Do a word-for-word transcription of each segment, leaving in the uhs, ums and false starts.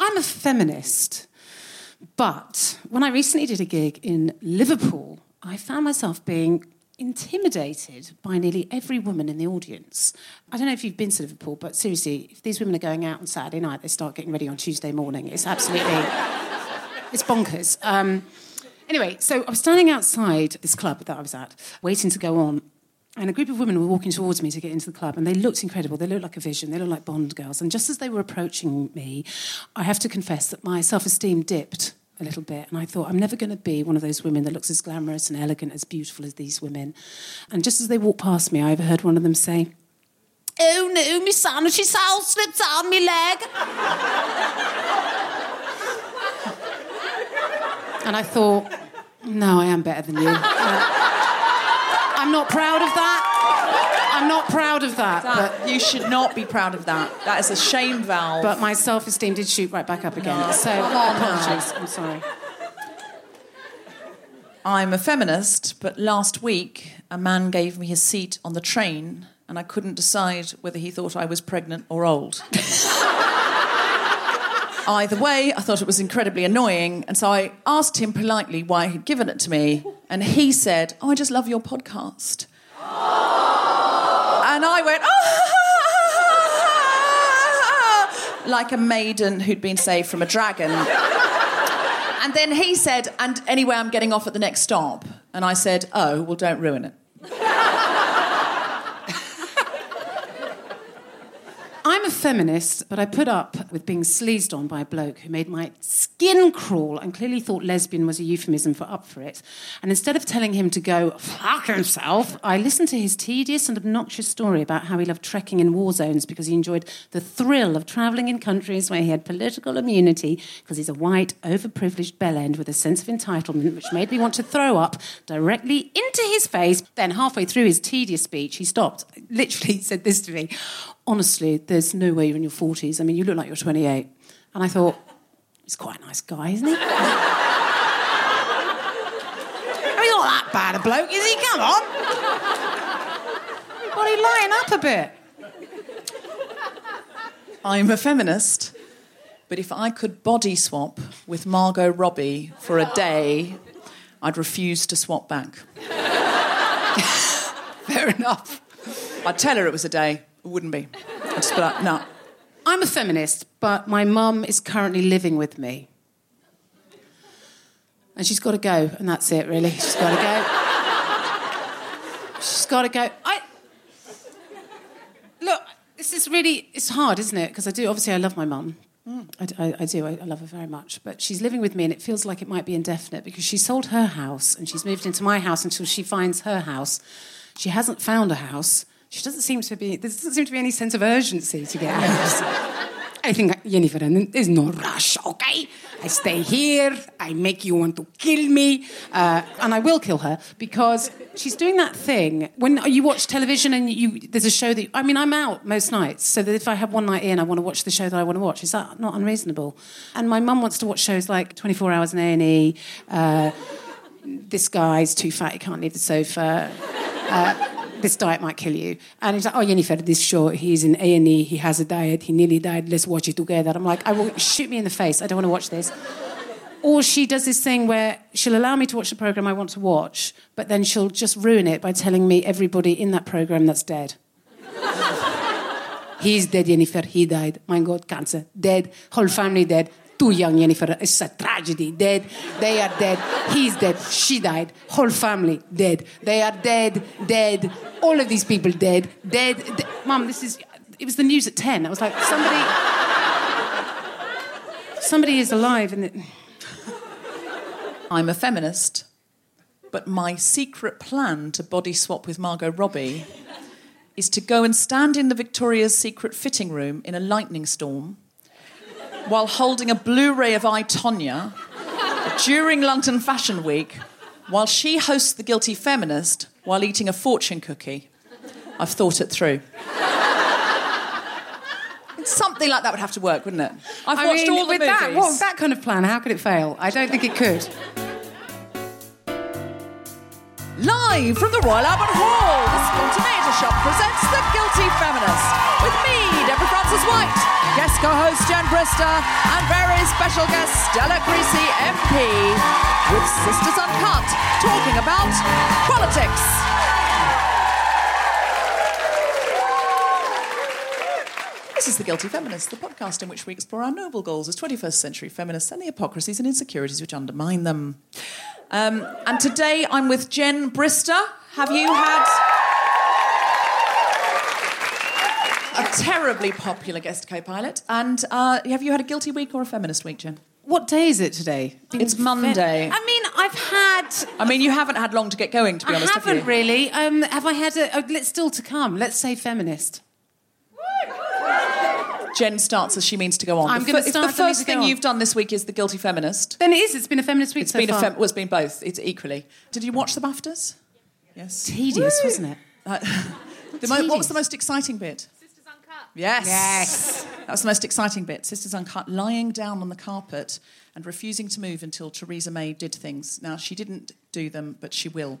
I'm a feminist, but when I recently did a gig in Liverpool, I found myself being intimidated by nearly every woman in the audience. I don't know if you've been to Liverpool, but seriously, if these women are going out on Saturday night, they start getting ready on Tuesday morning. It's absolutely... it's bonkers. Um, anyway, so I was standing outside this club that I was at, waiting to go on, and a group of women were walking towards me to get into the club, and they looked incredible. They looked like a vision. They looked like Bond girls. And just as they were approaching me, I have to confess that my self-esteem dipped a little bit. And I thought, I'm never going to be one of those women that looks as glamorous and elegant, as beautiful as these women. And just as they walked past me, I overheard one of them say, "Oh no, my sanity all slipped down my leg." And I thought, no, I am better than you. Uh, I'm not proud of that. I'm not proud of that. that but you should not be proud of that. That is a shame valve. But my self-esteem did shoot right back up again. No. So oh, apologies. No. I'm sorry. I'm a feminist, but last week a man gave me his seat on the train and I couldn't decide whether he thought I was pregnant or old. Either way, I thought it was incredibly annoying, and so I asked him politely why he'd given it to me, and he said, "Oh, I just love your podcast." Aww. And I went, "Oh!" like a maiden who'd been saved from a dragon. And then he said, "And anyway, I'm getting off at the next stop." And I said, "Oh, well, don't ruin it." I'm a feminist, but I put up with being sleazed on by a bloke who made my skin crawl and clearly thought lesbian was a euphemism for up for it. And instead of telling him to go fuck himself, I listened to his tedious and obnoxious story about how he loved trekking in war zones because he enjoyed the thrill of travelling in countries where he had political immunity because he's a white, overprivileged bellend with a sense of entitlement, which made me want to throw up directly into his face. Then halfway through his tedious speech, he stopped. Literally said this to me. "Honestly, there's no way you're in your forties. I mean, you look like you're twenty-eight. And I thought, he's quite a nice guy, isn't he? I mean, he's not that bad a bloke, is he? Come on. Well, he's lighting up a bit. I'm a feminist, but if I could body swap with Margot Robbie for a day, I'd refuse to swap back. Fair enough. I'd tell her it was a day. It wouldn't be. I'd just be like, no. I'm a feminist, but my mum is currently living with me. And she's got to go, and that's it, really. She's got to go. She's got to go. I... Look, this is really... It's hard, isn't it? Because I do... Obviously, I love my mum. Mm. I, I, I do. I, I love her very much. But she's living with me, and it feels like it might be indefinite because she sold her house, and she's moved into my house until she finds her house. She hasn't found a house... She doesn't seem to be... There doesn't seem to be any sense of urgency to get out. I think Jennifer is no rush, OK? I stay here, I make you want to kill me, uh, and I will kill her, because she's doing that thing. When you watch television and you there's a show that... I mean, I'm out most nights, so that if I have one night in, I want to watch the show that I want to watch. Is that not unreasonable? And my mum wants to watch shows like twenty-four hours in A and E, uh, this guy's too fat, he can't leave the sofa... Uh, this diet might kill you. And he's like, oh, Jennifer, this show, he's in A and E, he has a diet, he nearly died, let's watch it together. I'm like, I will shoot me in the face, I don't want to watch this. Or she does this thing where she'll allow me to watch the programme I want to watch, but then she'll just ruin it by telling me everybody in that programme that's dead. He's dead, Jennifer, he died. My God, cancer, dead, whole family dead. Too young, Jennifer. It's a tragedy. Dead. They are dead. He's dead. She died. Whole family dead. They are dead. Dead. All of these people dead. Dead. De- Mum, this is... It was the news at ten. I was like, somebody... somebody is alive. And it... I'm a feminist, but my secret plan to body swap with Margot Robbie is to go and stand in the Victoria's Secret fitting room in a lightning storm while holding a Blu-ray of I, Tonya during London Fashion Week while she hosts the Guilty Feminist while eating a fortune cookie. I've thought it through. Something like that would have to work, wouldn't it? I've I watched mean, all the with movies. That, what, that kind of plan, how could it fail? I don't think it could. Live from the Royal Albert Hall, the School Tomato Shop presents The Guilty Feminist with me, Deborah Frances-White, guest co-host Jen Brister, and very special guest Stella Creasy, M P, with Sisters Uncut, talking about politics. This is The Guilty Feminist, the podcast in which we explore our noble goals as twenty-first century feminists and the hypocrisies and insecurities which undermine them. Um, and today I'm with Jen Brister. Have you had a terribly popular guest co-pilot? And uh, have you had a guilty week or a feminist week, Jen? What day is it today? It's Monday. I mean, I've had... I mean, you haven't had long to get going, to be I honest, have you? I haven't, really. Um, have I had a... Oh, let's still to come. Let's say feminist. Jen starts as she means to go on. I'm going to f- start. If the first thing you've done this week is The Guilty Feminist... Then it is. It's been a feminist week so far. Fem- well, it's been both. It's equally. Did you watch the BAFTAs? Yes. Tedious, Woo! wasn't it? Uh, the Tedious. Mo- what was the most exciting bit? Sisters Uncut. Yes. Yes. That was the most exciting bit. Sisters Uncut lying down on the carpet and refusing to move until Theresa May did things. Now, she didn't do them, but she will.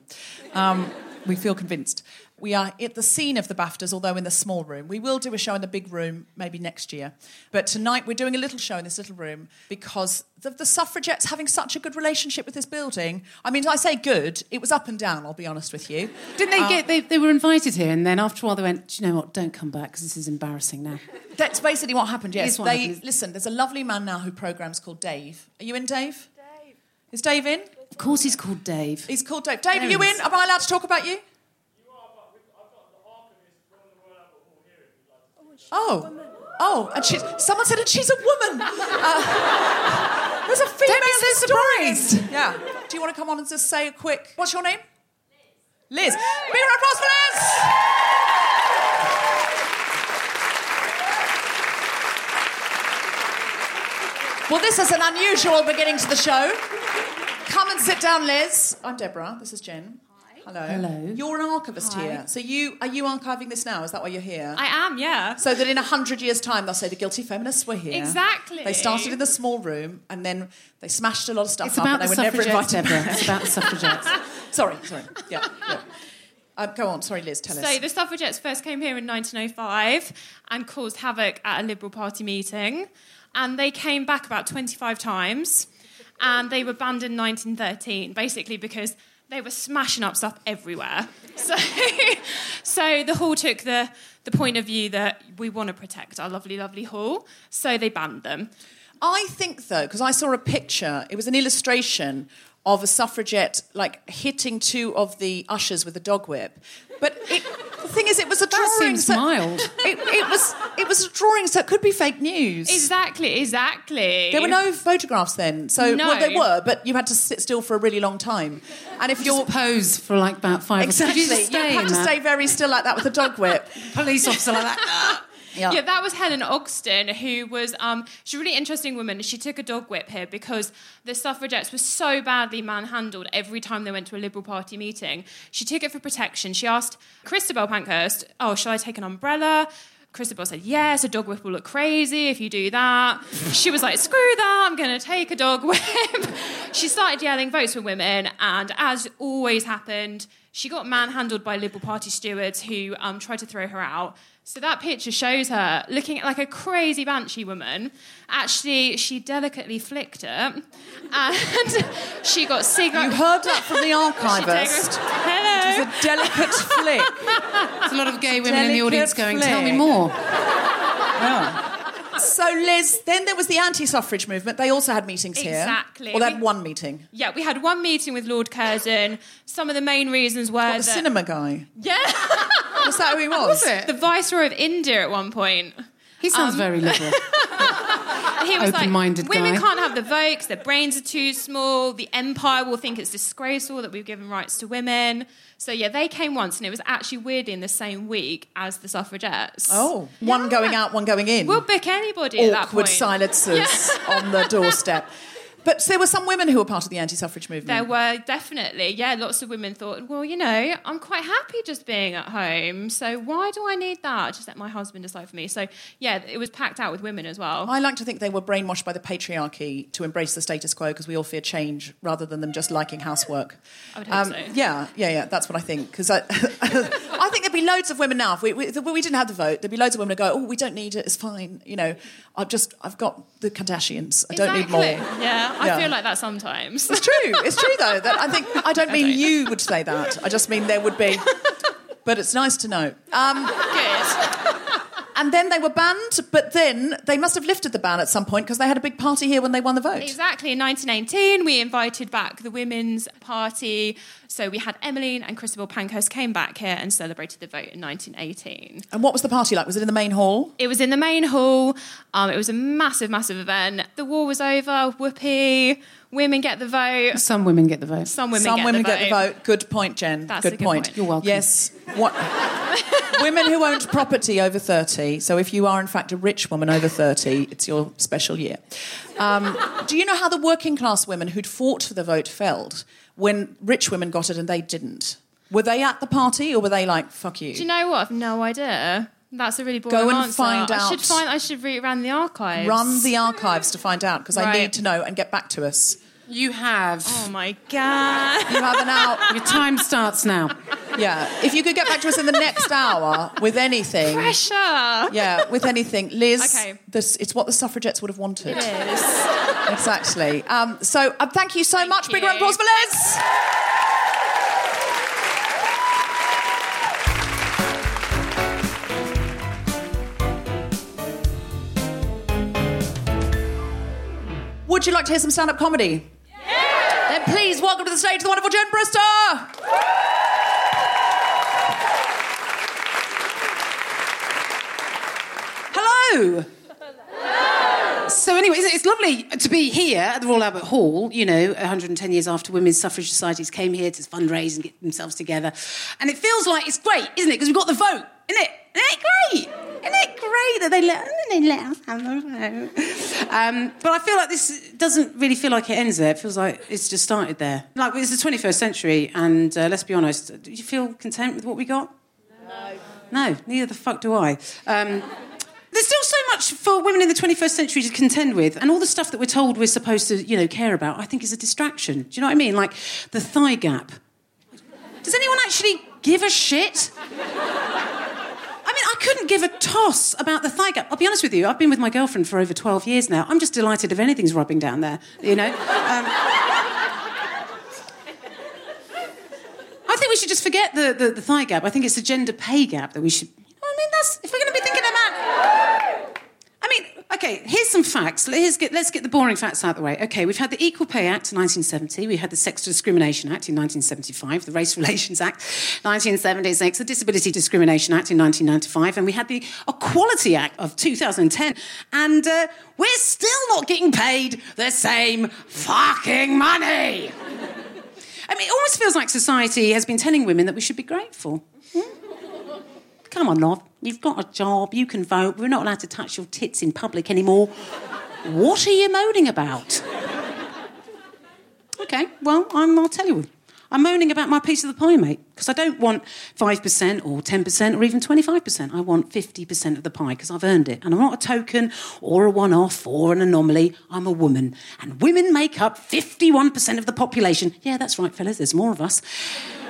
Um, we feel convinced. We are at the scene of the BAFTAs, although in the small room. We will do a show in the big room, maybe next year. But tonight we're doing a little show in this little room because the, the suffragettes having such a good relationship with this building. I mean, I say good. It was up and down, I'll be honest with you. Didn't they uh, get... They, they were invited here, and then after a while they went, do you know what, don't come back because this is embarrassing now. That's basically what happened, yes. What they happens. Listen, there's a lovely man now who programmes called Dave. Are you in, Dave? Dave. Is Dave in? Of course he's called Dave. He's called Dave. Dave, Dave are you in? Am I allowed to talk about you? Oh, oh, and she's... Someone said, and she's a woman. Uh, there's a female historian. Yeah. Do you want to come on and just say a quick... What's your name? Liz. Liz. Hey. Big round of applause for Liz. Hey. Well, this is an unusual beginning to the show. Come and sit down, Liz. I'm Deborah. This is Jen. Hello. Hello. You're an archivist Hi. here. So you are you archiving this now? Is that why you're here? I am, yeah. So that in a hundred years' time, they'll say the Guilty Feminists were here. Exactly. They started in the small room, and then they smashed a lot of stuff it's up, and they were never invited back. It's about the suffragettes. Sorry, sorry. Yeah, yeah. Um, go on, sorry, Liz, tell so us. So the suffragettes first came here in nineteen oh five and caused havoc at a Liberal Party meeting, and they came back about twenty-five times, and they were banned in nineteen thirteen, basically because... They were smashing up stuff everywhere. So so the hall took the, the point of view that we want to protect our lovely, lovely hall, so they banned them. I think, though, because I saw a picture, it was an illustration of a suffragette, like, hitting two of the ushers with a dog whip. But it, the thing is, it was a drawing. That seems so mild. It, it, was, it was a drawing, so it could be fake news. Exactly, exactly. There were no photographs then. So, no. Well, there were, but you had to sit still for a really long time. And if you pose for, like, about five exactly. or six... Exactly. You, you had to that? stay very still like that with a dog whip. Police officer like that. Yeah. yeah, that was Helen Ogston, who was um, she's a really interesting woman. She took a dog whip here because the suffragettes were so badly manhandled every time they went to a Liberal Party meeting. She took it for protection. She asked Christabel Pankhurst, oh, shall I take an umbrella? Christabel said, yes, a dog whip will look crazy if you do that. She was like, screw that, I'm going to take a dog whip. She started yelling votes for women, and as always happened, she got manhandled by Liberal Party stewards who um, tried to throw her out. So that picture shows her looking like a crazy banshee woman. Actually, she delicately flicked it, and she got signal. You heard that from the archivist. Hello. It was a delicate flick. There's a lot of gay women delicate in the audience going, flick. Tell me more. Yeah. So, Liz, then there was the anti-suffrage movement. They also had meetings exactly. here. Exactly. Well, they had we, one meeting. Yeah, we had one meeting with Lord Curzon. Some of the main reasons were... What, the that... cinema guy? Yeah. Was that who he was? Was it? The Viceroy of India at one point. He sounds um, very liberal. He was open-minded like, women guy. Can't have the vote because their brains are too small. The empire will think it's disgraceful that we've given rights to women. So, yeah, they came once, and it was actually weirdly in the same week as the suffragettes. Oh, yeah. One going out, one going in. We'll pick anybody awkward at that point. Silences yeah. on the doorstep. But so there were some women who were part of the anti-suffrage movement. There were, definitely. Yeah, lots of women thought, well, you know, I'm quite happy just being at home, so why do I need that? Just let my husband decide for me. So, yeah, it was packed out with women as well. I like to think they were brainwashed by the patriarchy to embrace the status quo because we all fear change rather than them just liking housework. I would hope um, so. Yeah, yeah, yeah, that's what I think. Because I, I think there'd be loads of women now. If we, we, we didn't have the vote, there'd be loads of women who go, oh, we don't need it, it's fine. You know, I've just, I've got the Kardashians. I don't exactly. need more. Yeah. I yeah. feel like that sometimes. It's true. It's true, though. That I think I don't mean I don't. You would say that. I just mean there would be. But it's nice to know. Um, Good. And then they were banned, but then they must have lifted the ban at some point because they had a big party here when they won the vote. Exactly. In nineteen eighteen, we invited back the women's party. So we had Emmeline and Christabel Pankhurst came back here and celebrated the vote in nineteen eighteen. And what was the party like? Was it in the main hall? It was in the main hall. Um, it was a massive, massive event. The war was over. Whoopee. Women get the vote. Some women get the vote. Some women, Some get, women the vote. get the vote. Good point, Jen. That's good, a good point. point. You're welcome. Yes. What? Women who owned property over thirty. So if you are, in fact, a rich woman over thirty, it's your special year. Um, do you know how the working class women who'd fought for the vote felt when rich women got it and they didn't? Were they at the party or were they like, fuck you? Do you know what? I've no idea. That's a really boring answer. Go and answer. find out. I should, find, I should re- run the archives. Run the archives to find out because right. I need to know and get back to us. You have. Oh, my God. You have an hour. Your time starts now. Yeah. If you could get back to us in the next hour with anything. Pressure. Yeah, with anything. Liz, okay. this, it's what the suffragettes would have wanted. Yes. Exactly. Um, so um, thank you so thank much. You. Big round of applause for Liz. Would you like to hear some stand-up comedy? Yeah. Then please welcome to the stage the wonderful Jen Brister. Hello. Hello. So anyway, it's lovely to be here at the Royal Albert Hall, you know, one hundred ten years after women's suffrage societies came here to fundraise and get themselves together. And it feels like it's great, isn't it? Because we've got the vote, isn't it? Isn't it great? Isn't it great that they let, they let us have the vote? Um, but I feel like this doesn't really feel like it ends there. It feels like it's just started there. Like, it's the twenty-first century, and uh, let's be honest, do you feel content with what we got? No. No, neither the fuck do I. Um, there's still so much for women in the twenty-first century to contend with, and all the stuff that we're told we're supposed to, you know, care about, I think is a distraction. Do you know what I mean? Like, the thigh gap. Does anyone actually give a shit? I mean, I couldn't give a toss about the thigh gap. I'll be honest with you, I've been with my girlfriend for over twelve years now. I'm just delighted if anything's rubbing down there, you know? Um, I think we should just forget the, the, the thigh gap. I think it's the gender pay gap that we should... You know what I mean? That's, if we're going to be thinking about... I mean, OK, here's some facts. Let's get, let's get the boring facts out of the way. OK, we've had the Equal Pay Act in nineteen seventy. We had the Sex Discrimination Act in nineteen seventy-five. The Race Relations Act in nineteen seventy-six. The Disability Discrimination Act in nineteen ninety-five. And we had the Equality Act of two thousand ten. And uh, we're still not getting paid the same fucking money. I mean, it almost feels like society has been telling women that we should be grateful. Hmm? come on, love, you've got a job, you can vote, we're not allowed to touch your tits in public anymore. What are you moaning about? OK, well, I'm, I'll tell you. I'm moaning about my piece of the pie, mate, because I don't want five percent or ten percent or even twenty-five percent. I want fifty percent of the pie because I've earned it. And I'm not a token or a one-off or an anomaly. I'm a woman. And women make up fifty-one percent of the population. Yeah, that's right, fellas, there's more of us.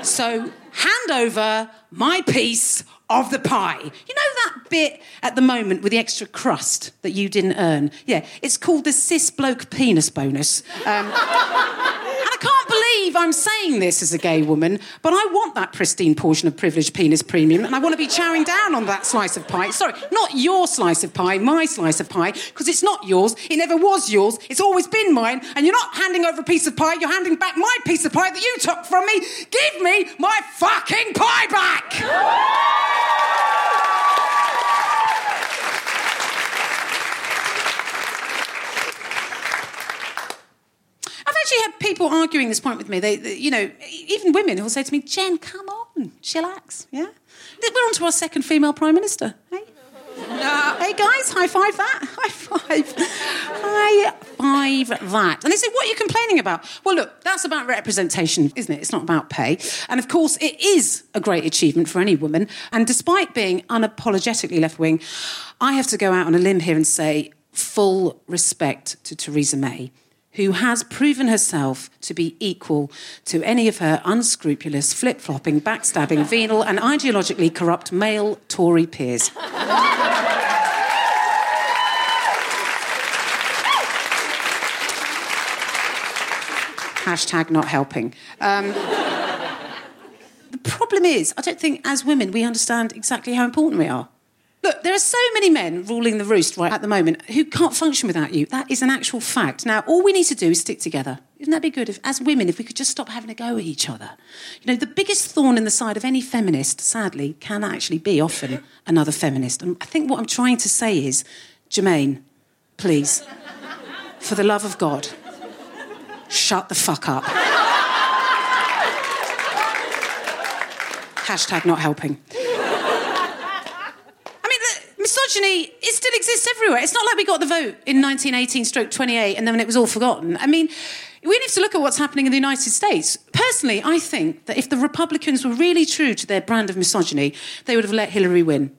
So hand over my piece of the pie. You know that bit at the moment with the extra crust that you didn't earn? Yeah, it's called the cis bloke penis bonus. Um, I can't believe I'm saying this as a gay woman, but I want that pristine portion of privileged penis premium, and I want to be chowing down on that slice of pie. Sorry, not your slice of pie, my slice of pie, because it's not yours, it never was yours, it's always been mine, and you're not handing over a piece of pie, you're handing back my piece of pie that you took from me. Give me my fucking pie back! Actually, had people arguing this point with me. They, they, you know, even women who'll say to me, "Jen, come on, chillax." Yeah, we're on to our second female prime minister. Hey, no. Hey guys, high five that, high five, high five that. And they say, "What are you complaining about?" Well, look, that's about representation, isn't it? It's not about pay. And of course, it is a great achievement for any woman. And despite being unapologetically left-wing, I have to go out on a limb here and say full respect to Theresa May, who has proven herself to be equal to any of her unscrupulous, flip-flopping, backstabbing, venal and ideologically corrupt male Tory peers. Hashtag not helping. Um, the problem is, I don't think as women we understand exactly how important we are. Look, there are so many men ruling the roost right at the moment who can't function without you. That is an actual fact. Now, all we need to do is stick together. Wouldn't that be good if, as women, if we could just stop having a go at each other? You know, the biggest thorn in the side of any feminist, sadly, can actually be often another feminist. And I think what I'm trying to say is, Jermaine, please, for the love of God, shut the fuck up. Hashtag not helping. Misogyny, it still exists everywhere. It's not like we got the vote in nineteen eighteen stroke twenty-eight and then it was all forgotten. I mean, we need to look at what's happening in the United States. Personally, I think that if the Republicans were really true to their brand of misogyny, they would have let Hillary win.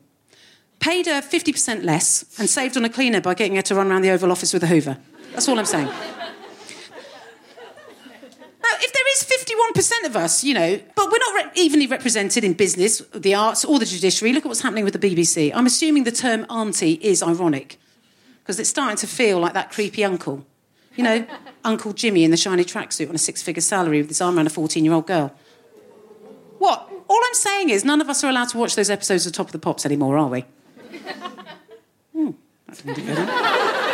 Paid her fifty percent less and saved on a cleaner by getting her to run around the Oval Office with a Hoover. That's all I'm saying. Now, if there is fifty-one percent of us, you know, but we're not re- evenly represented in business, the arts or the judiciary, look at what's happening with the B B C. I'm assuming the term auntie is ironic because it's starting to feel like that creepy uncle. You know, Uncle Jimmy in the shiny tracksuit on a six-figure salary with his arm around a fourteen-year-old girl. What? All I'm saying is none of us are allowed to watch those episodes of Top of the Pops anymore, are we? Hmm, that didn't do good.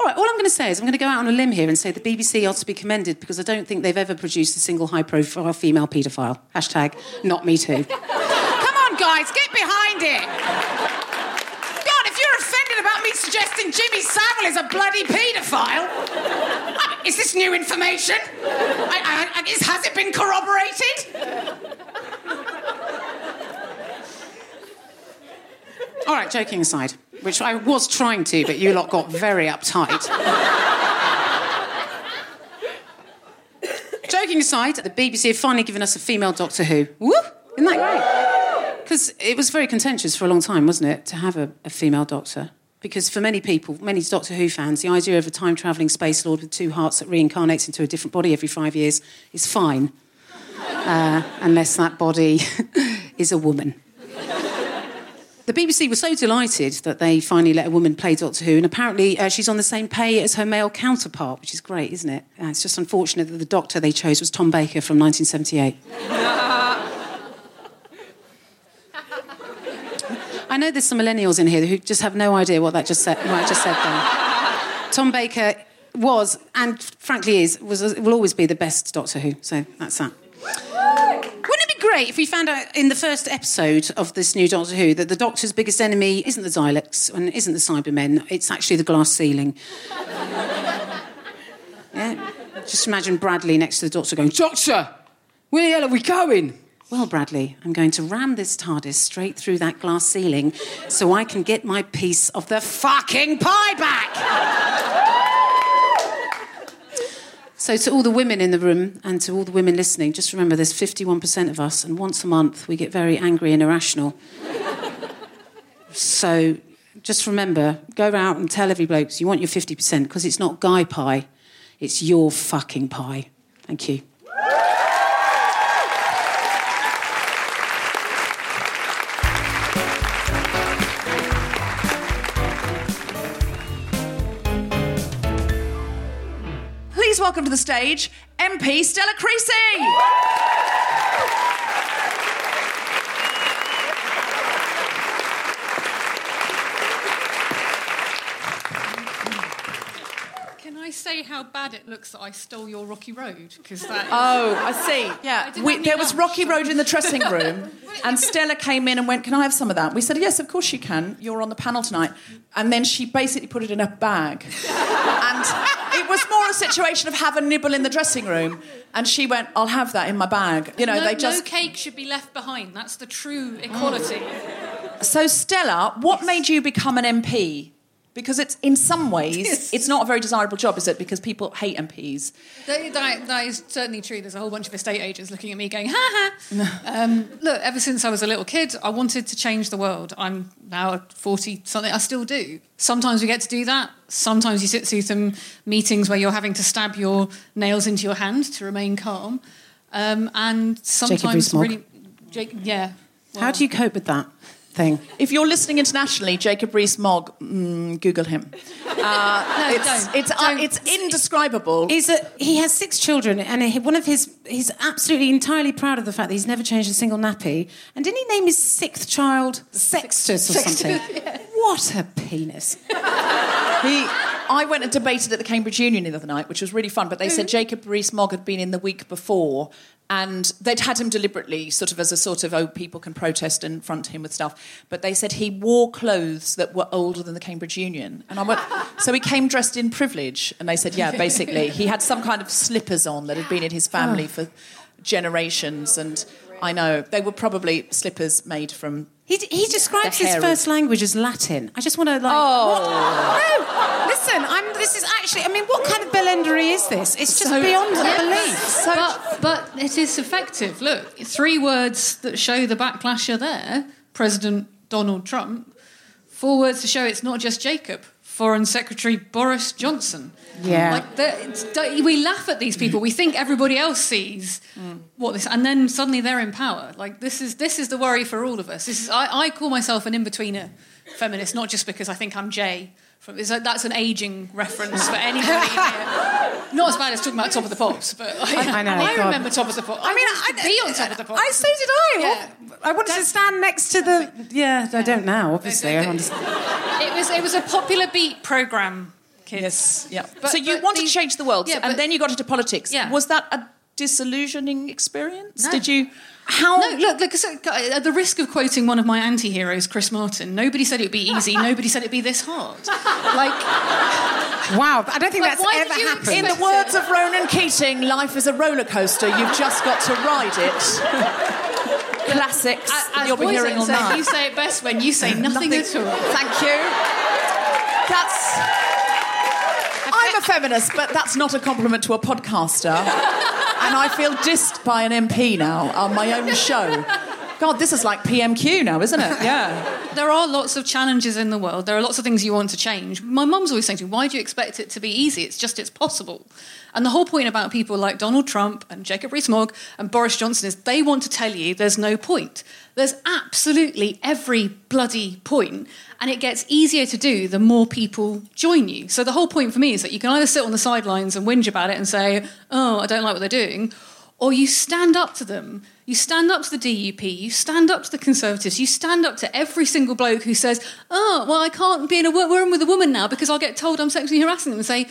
All right, all I'm going to say is I'm going to go out on a limb here and say the B B C ought to be commended because I don't think they've ever produced a single high-profile female paedophile. Hashtag not me too. Come on, guys, get behind it. God, if you're offended about me suggesting Jimmy Savile is a bloody paedophile, is this new information? I, I, I, is, has it been corroborated? All right, joking aside, which I was trying to, but you lot got very uptight. Joking aside, the B B C have finally given us a female Doctor Who. Woo! Isn't that great? Because it was very contentious for a long time, wasn't it, to have a, a female Doctor? Because for many people, many Doctor Who fans, the idea of a time-travelling space lord with two hearts that reincarnates into a different body every five years is fine. Uh, unless that body is a woman. The B B C was so delighted that they finally let a woman play Doctor Who, and apparently uh, she's on the same pay as her male counterpart, which is great, isn't it? Uh, it's just unfortunate that the doctor they chose was Tom Baker from nineteen seventy-eight. I know there's some millennials in here who just have no idea what that just said, what I just said there. Tom Baker was, and frankly is, was, will always be the best Doctor Who, so that's that. Great if we found out in the first episode of this new Doctor Who that the Doctor's biggest enemy isn't the Daleks and isn't the Cybermen, it's actually the glass ceiling. Yeah, just imagine Bradley next to the Doctor going, "Doctor, where the hell are we going?" well, Bradley, I'm going to ram this TARDIS straight through that glass ceiling so I can get my piece of the fucking pie back. So to all the women in the room and to all the women listening, just remember there's fifty-one percent of us, and once a month we get very angry and irrational. So just remember, go out and tell every bloke you want your fifty percent, because it's not guy pie, it's your fucking pie. Thank you. Please welcome to the stage, M P Stella Creasy. Say how bad it looks that I stole your Rocky Road, because that is... Oh, I see. Yeah, I we, there lunch. was Rocky Road in the dressing room, and Stella came in and went, "Can I have some of that?" We said, "Yes, of course you can. You're on the panel tonight." And then she basically put it in a bag, and it was more a situation of have a nibble in the dressing room. And she went, "I'll have that in my bag." You know, no, they just no cake should be left behind. That's the true equality. Oh. So, Stella, what yes. made you become an M P? Because it's, in some ways, yes. it's not a very desirable job, is it? Because people hate M Ps. That, that, that is certainly true. There's a whole bunch of estate agents looking at me going, ha ha. um, look, ever since I was a little kid, I wanted to change the world. I'm now forty-something. I still do. Sometimes we get to do that. Sometimes you sit through some meetings where you're having to stab your nails into your hand to remain calm. Um, and sometimes... Jacob Rees-Mogg. Really, Jake, yeah. Well, how do you cope with that? Thing. If you're listening internationally, Jacob Rees-Mogg, mm, Google him. Uh, no, it's don't, it's, don't. Uh, it's indescribable. He's a, he has six children, and he, one of his he's absolutely entirely proud of the fact that he's never changed a single nappy. And didn't he name his sixth child Sextus or something? Yeah. What a penis! he. I went and debated at the Cambridge Union the other night, which was really fun, but they mm. said Jacob Rees-Mogg had been in the week before and they'd had him deliberately sort of as a sort of, oh, people can protest and front him with stuff. But they said he wore clothes that were older than the Cambridge Union. And I went, so he came dressed in privilege. And they said, yeah, basically. He had some kind of slippers on that had been in his family oh. for generations. And I know, they were probably slippers made from... He, he describes his first language as Latin. I just want to, like... Oh. What? No, listen, I'm, this is actually... I mean, what kind of bellendery is this? It's just so, beyond yeah. belief. So, but, but it is effective. Look, three words that show the backlash are there. President Donald Trump. Four words to show it's not just Jacob. Foreign Secretary Boris Johnson. Yeah. Like, we laugh at these people. We think everybody else sees mm. what this... And then suddenly they're in power. Like, this is this is the worry for all of us. This is, I, I call myself an in-betweener feminist, not just because I think I'm Jay. From, it's like, that's an ageing reference for anybody here. Not as bad as talking about Top of the Pops, but... Like, I know, I God. remember Top of the Pops. I, I mean, I... I be on Top of the Pops. I, so did I. Yeah. Well, I wanted That's, to stand next to the... Yeah, I don't now, obviously. I understand. It was, it was a popular beat programme. Yes. Yeah. But, so you but wanted the, to change the world, yeah, and but, then you got into politics. Yeah. Was that a disillusioning experience? No. Did you? How? No. Look, look. So at the risk of quoting one of my anti-heroes, Chris Martin, nobody said it'd be easy. Nobody said it'd be this hard. Like, wow. I don't think like, that's ever happened. In the words of Ronan Keating, life is a roller coaster. You've just got to ride it. Classics. As, as you'll be hearing all night. You say it best when you say nothing, nothing at all. Thank you. That's. I'm a feminist, but that's not a compliment to a podcaster. And I feel dissed by an M P now on my own show. God, this is like P M Q now, isn't it? Yeah. There are lots of challenges in the world. There are lots of things you want to change. My mum's always saying to me, why do you expect it to be easy? It's just, it's possible. And the whole point about people like Donald Trump and Jacob Rees-Mogg and Boris Johnson is they want to tell you there's no point. There's absolutely every bloody point. And it gets easier to do the more people join you. So the whole point for me is that you can either sit on the sidelines and whinge about it and say, oh, I don't like what they're doing, or you stand up to them. You stand up to the D U P, you stand up to the Conservatives, you stand up to every single bloke who says, oh, well, I can't be in a room with a woman now because I'll get told I'm sexually harassing them, and say,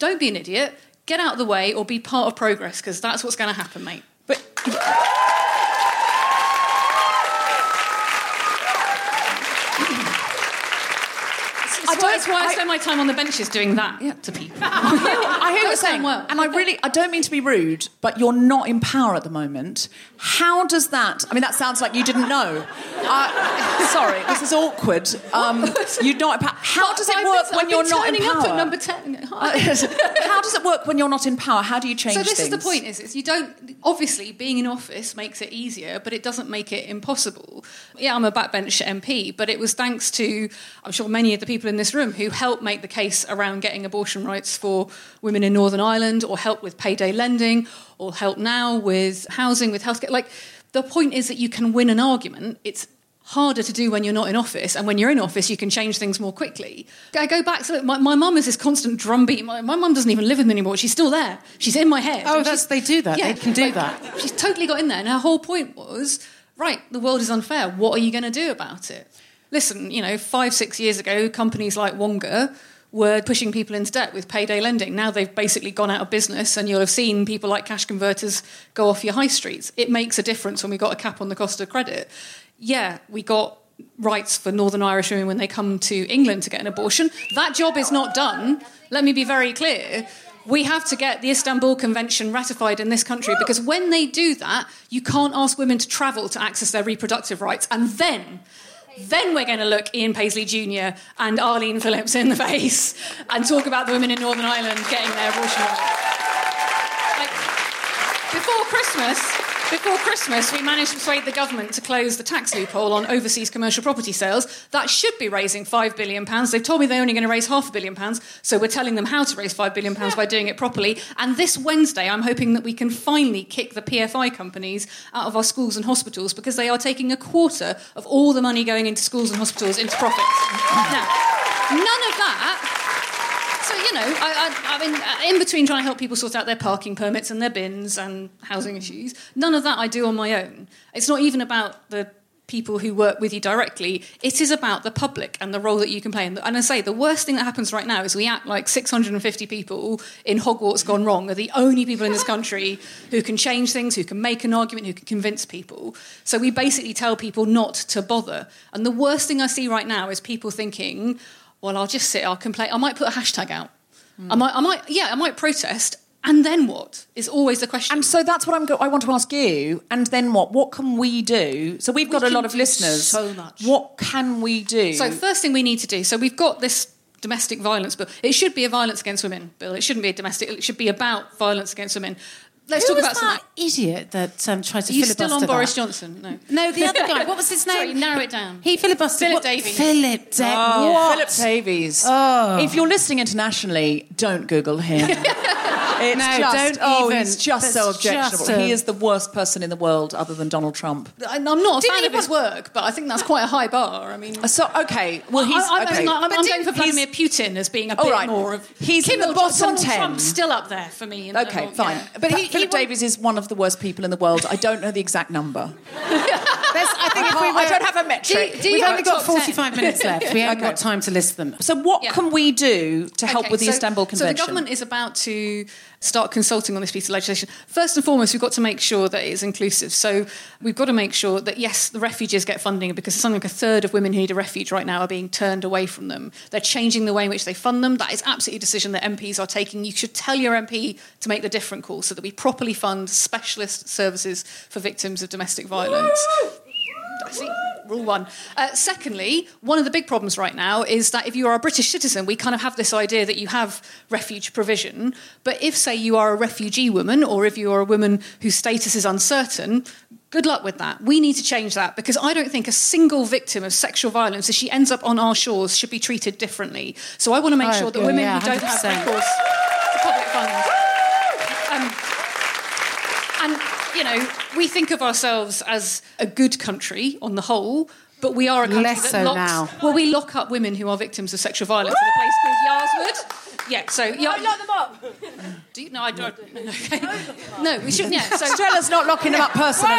don't be an idiot, get out of the way or be part of progress, because that's what's going to happen, mate. But... I why, that's why I, I spend my time on the benches doing that yeah. to people. I hear, I hear what you're saying, well. and I really, I don't mean to be rude, but you're not in power at the moment. How does that... I mean, that sounds like you didn't know. Uh, sorry, this is awkward. Um, you're not. How does it work when you're not in power? Up at number ten. How does it work when you're not in power? How do you change things? So this things? is the point, is, is you don't... Obviously, being in office makes it easier, but it doesn't make it impossible. Yeah, I'm a backbench M P, but it was thanks to, I'm sure, many of the people in this room who helped make the case around getting abortion rights for women in Northern Ireland, or help with payday lending, or help now with housing, with healthcare. Like, the point is that you can win an argument. It's harder to do when you're not in office, and when you're in office you can change things more quickly. I go back to, look, my, my mum is this constant drumbeat. My, my mum doesn't even live with me anymore. She's still there. She's in my head. Oh, that's, they do that. Yeah, they can do like, that. She's totally got in there, and her whole point was, right, the world is unfair. What are you going to do about it? Listen, you know, five, six years ago, companies like Wonga were pushing people into debt with payday lending. Now they've basically gone out of business, and you'll have seen people like cash converters go off your high streets. It makes a difference when we got a cap on the cost of credit. Yeah, we got rights for Northern Irish women when they come to England to get an abortion. That job is not done. Let me be very clear. We have to get the Istanbul Convention ratified in this country, because when they do that, you can't ask women to travel to access their reproductive rights. And then... Then we're going to look Ian Paisley Junior and Arlene Phillips in the face and talk about the women in Northern Ireland getting their abortion rights. Like, before Christmas... Before Christmas, we managed to persuade the government to close the tax loophole on overseas commercial property sales. That should be raising five billion pounds. They've told me they're only going to raise half a billion pounds, so we're telling them how to raise five billion pounds by doing it properly. And this Wednesday, I'm hoping that we can finally kick the P F I companies out of our schools and hospitals, because they are taking a quarter of all the money going into schools and hospitals into profits. Now, none of that... So, you know, I, I, I mean, in between trying to help people sort out their parking permits and their bins and housing issues, none of that I do on my own. It's not even about the people who work with you directly. It is about the public and the role that you can play. And I say, the worst thing that happens right now is we act like six hundred fifty people in Hogwarts gone wrong are the only people in this country who can change things, who can make an argument, who can convince people. So we basically tell people not to bother. And the worst thing I see right now is people thinking... Well, I'll just sit, I'll complain. I might put a hashtag out. Mm. I might, I might, yeah, I might protest. And then what is always the question. And so that's what I'm. Go- I want to ask you. And then what? What can we do? So we've got we a lot of listeners. So much. What can we do? So first thing we need to do. So we've got this domestic violence bill. It should be a violence against women bill. It shouldn't be a domestic. It should be about violence against women. Let's Who talk about that something. idiot that um, tried to Are you filibuster. Still on that? Boris Johnson? No, no, the other guy. What was his name? Sorry, narrow it down. He filibustered. Philip what? Davies. Philip Davies. Oh, what? Philip Davies. Oh. If you're listening internationally, don't Google him. It's no, just, don't oh, even. He's just so objectionable. Just a... He is the worst person in the world, other than Donald Trump. I'm not a didn't fan of his work, but I think that's quite a high bar. I mean, so okay. Well, he's. I, I'm, okay. Not, I'm, I'm going for Vladimir Putin as being a bit right. more of. He's Kim in the bottom Donald ten. Trump's still up there for me. In okay, the, fine. Yeah. But, but he, Philip he won- Davies is one of the worst people in the world. I don't know the exact number. I think if we were, I don't have a metric. Do, do We've only got forty-five ten. Minutes left. We haven't okay. got time to list them. So what yeah. can we do to help okay, with the so, Istanbul Convention? So the government is about to start consulting on this piece of legislation. First and foremost, we've got to make sure that it's inclusive. So we've got to make sure that, yes, the refugees get funding, because something like a third of women who need a refuge right now are being turned away from them. They're changing the way in which they fund them. That is absolutely a decision that M Ps are taking. You should tell your M P to make the different call so that we properly fund specialist services for victims of domestic violence. Woo! I see. Rule one. Uh, secondly, one of the big problems right now is that if you are a British citizen, we kind of have this idea that you have refuge provision. But if, say, you are a refugee woman, or if you are a woman whose status is uncertain, good luck with that. We need to change that, because I don't think a single victim of sexual violence, if she ends up on our shores, should be treated differently. So I want to make oh, sure that yeah, women yeah, who don't have recourse to public funds... Um, and... You know, we think of ourselves as a good country on the whole, but we are a country Less that so locks... Now. Well, we lock up women who are victims of sexual violence Woo! In a place called Yarswood. Yeah, so... Yarswood. I lock them up. Do you? No, I don't. No, we shouldn't. Yeah, so Stella's not locking them up personally.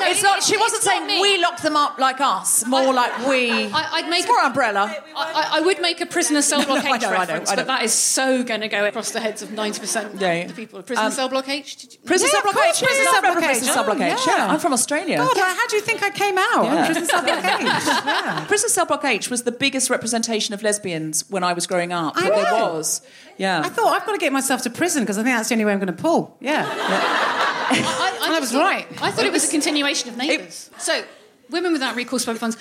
No, it's not. She wasn't saying we locked them up like us. More like we. I, I'd make it's more a, umbrella. I, I would make a prisoner cell block no, no, H know, reference, but that is so going to go across the heads of ninety percent of yeah. the people. Prisoner um, cell block H. Did you, prisoner yeah, cell block H. Prisoner cell block H. Prisoner cell block H. Yeah, I'm from Australia. God, how do you think I came out? Prisoner cell block H. Prisoner cell block H was the biggest representation of lesbians when I was growing up. I know. There was. Yeah. I thought I've got to get myself to prison because I think that's the only way I'm going to pull. Yeah. yeah. I, I, and I was right. I thought it was a continuation of Neighbours. It, so, Women Without Recourse Public Funds,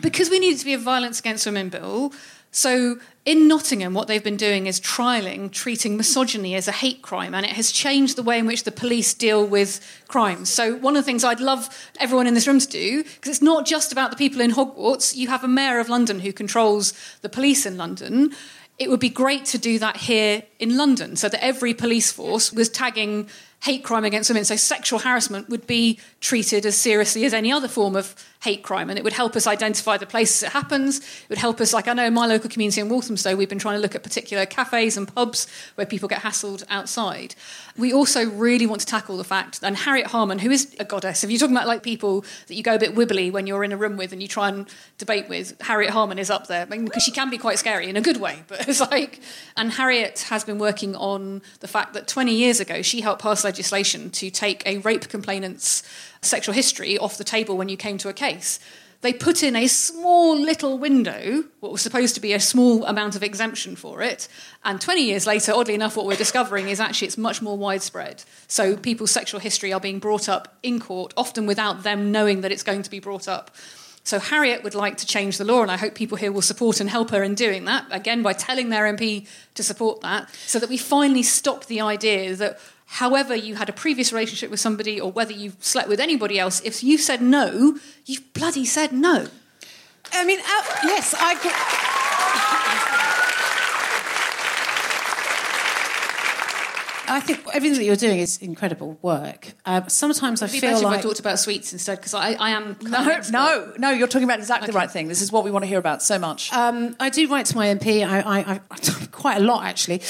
because we needed to be a violence against women bill. So in Nottingham, what they've been doing is trialling, treating misogyny as a hate crime, and it has changed the way in which the police deal with crimes. So one of the things I'd love everyone in this room to do, because it's not just about the people in Hogwarts, you have a mayor of London who controls the police in London. It would be great to do that here in London, so that every police force was tagging hate crime against women. So sexual harassment would be treated as seriously as any other form of hate crime, and it would help us identify the places it happens. It would help us, like I know in my local community in Walthamstow, we've been trying to look at particular cafes and pubs where people get hassled outside. We also really want to tackle the fact, and Harriet Harman, who is a goddess, if you're talking about like people that you go a bit wibbly when you're in a room with and you try and debate with, Harriet Harman is up there, because I mean, she can be quite scary in a good way, but it's like, and Harriet has been working on the fact that twenty years ago she helped pass legislation to take a rape complainant's sexual history off the table when you came to a case. They put in a small little window, what was supposed to be a small amount of exemption for it, and twenty years later, oddly enough, what we're discovering is actually it's much more widespread. So people's sexual history are being brought up in court, often without them knowing that it's going to be brought up. So Harriet would like to change the law, and I hope people here will support and help her in doing that, again, by telling their M P to support that, so that we finally stop the idea that however you had a previous relationship with somebody or whether you've slept with anybody else, if you said no, you've bloody said no. I mean, uh, yes, I... I think everything that you're doing is incredible work. Uh, sometimes I feel like... It'd be better if I talked about sweets instead, because I, I am... No, no, no, you're talking about exactly okay. the right thing. This is what we want to hear about so much. Um, I do write to my M P, I, I, I quite a lot, actually.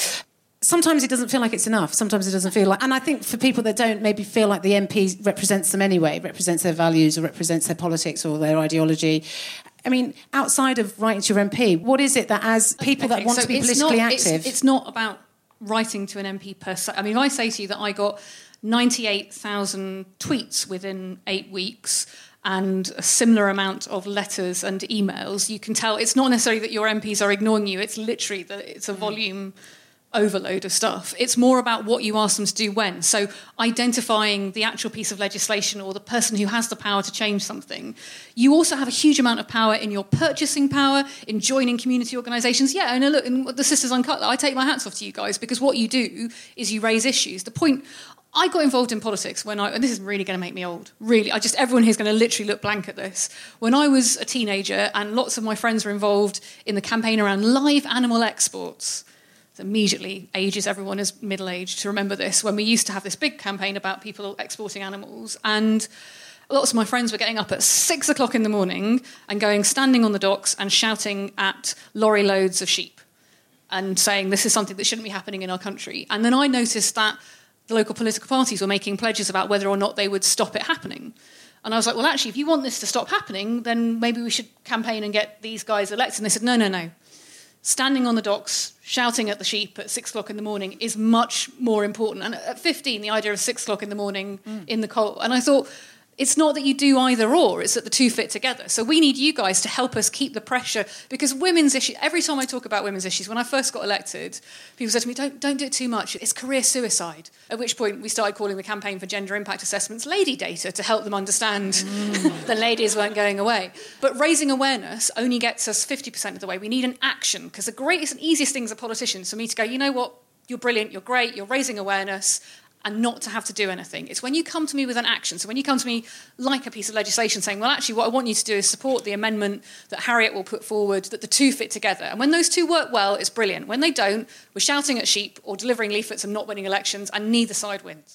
Sometimes it doesn't feel like it's enough. Sometimes it doesn't feel like... And I think for people that don't maybe feel like the M P represents them anyway, represents their values or represents their politics or their ideology... I mean, outside of writing to your M P, what is it that as people okay, that want so to be politically not, active... It's, it's not about writing to an M P per se. I mean, if I say to you that I got ninety-eight thousand tweets within eight weeks... and a similar amount of letters and emails, you can tell it's not necessarily that your M Ps are ignoring you, it's literally that it's a volume... overload of stuff. It's more about what you ask them to do when. So identifying the actual piece of legislation or the person who has the power to change something. You also have a huge amount of power in your purchasing power, in joining community organisations. Yeah, and look, in the Sisters Uncut, I take my hats off to you guys, because what you do is you raise issues. The point... I got involved in politics when I... And this is really going to make me old. Really. I just... Everyone here is going to literally look blank at this. When I was a teenager and lots of my friends were involved in the campaign around live animal exports... immediately ages everyone as middle-aged to remember this, when we used to have this big campaign about people exporting animals, and lots of my friends were getting up at six o'clock in the morning and going, standing on the docks and shouting at lorry loads of sheep and saying this is something that shouldn't be happening in our country. And then I noticed that the local political parties were making pledges about whether or not they would stop it happening. And I was like, well, actually, if you want this to stop happening, then maybe we should campaign and get these guys elected. And they said, no, no, no. Standing on the docks, shouting at the sheep at six o'clock in the morning is much more important. And at fifteen, the idea of six o'clock in the morning mm. in the cold. And I thought, it's not that you do either or, it's that the two fit together. So we need you guys to help us keep the pressure, because women's issues, every time I talk about women's issues, when I first got elected, people said to me, don't, don't do it too much, it's career suicide. At which point we started calling the campaign for gender impact assessments lady data to help them understand mm. the ladies weren't going away. But raising awareness only gets us fifty percent of the way. We need an action, because the greatest and easiest things are politicians for me to go, you know what, you're brilliant, you're great, you're raising awareness, and not to have to do anything. It's when you come to me with an action. So when you come to me like a piece of legislation saying, well, actually, what I want you to do is support the amendment that Harriet will put forward, that the two fit together. And when those two work well, it's brilliant. When they don't, we're shouting at sheep or delivering leaflets and not winning elections, and neither side wins.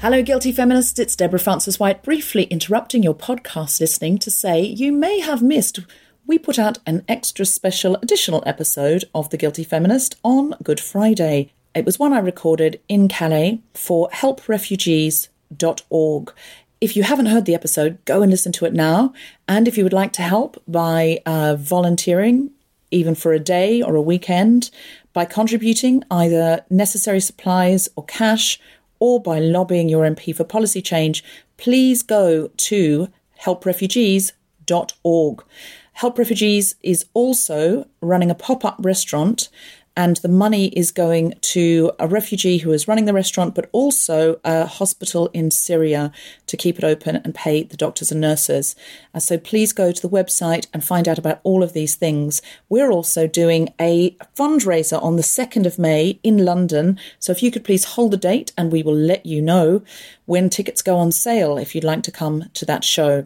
Hello, Guilty Feminists. It's Deborah Frances-White briefly interrupting your podcast listening to say you may have missed... we put out an extra special additional episode of The Guilty Feminist on Good Friday. It was one I recorded in Calais for help refugees dot org. If you haven't heard the episode, go and listen to it now. And if you would like to help by uh, volunteering, even for a day or a weekend, by contributing either necessary supplies or cash, or by lobbying your M P for policy change, please go to help refugees dot org. Help Refugees is also running a pop-up restaurant, and the money is going to a refugee who is running the restaurant, but also a hospital in Syria to keep it open and pay the doctors and nurses. Uh, so please go to the website and find out about all of these things. We're also doing a fundraiser on the second of May in London. So if you could please hold the date, and we will let you know when tickets go on sale if you'd like to come to that show.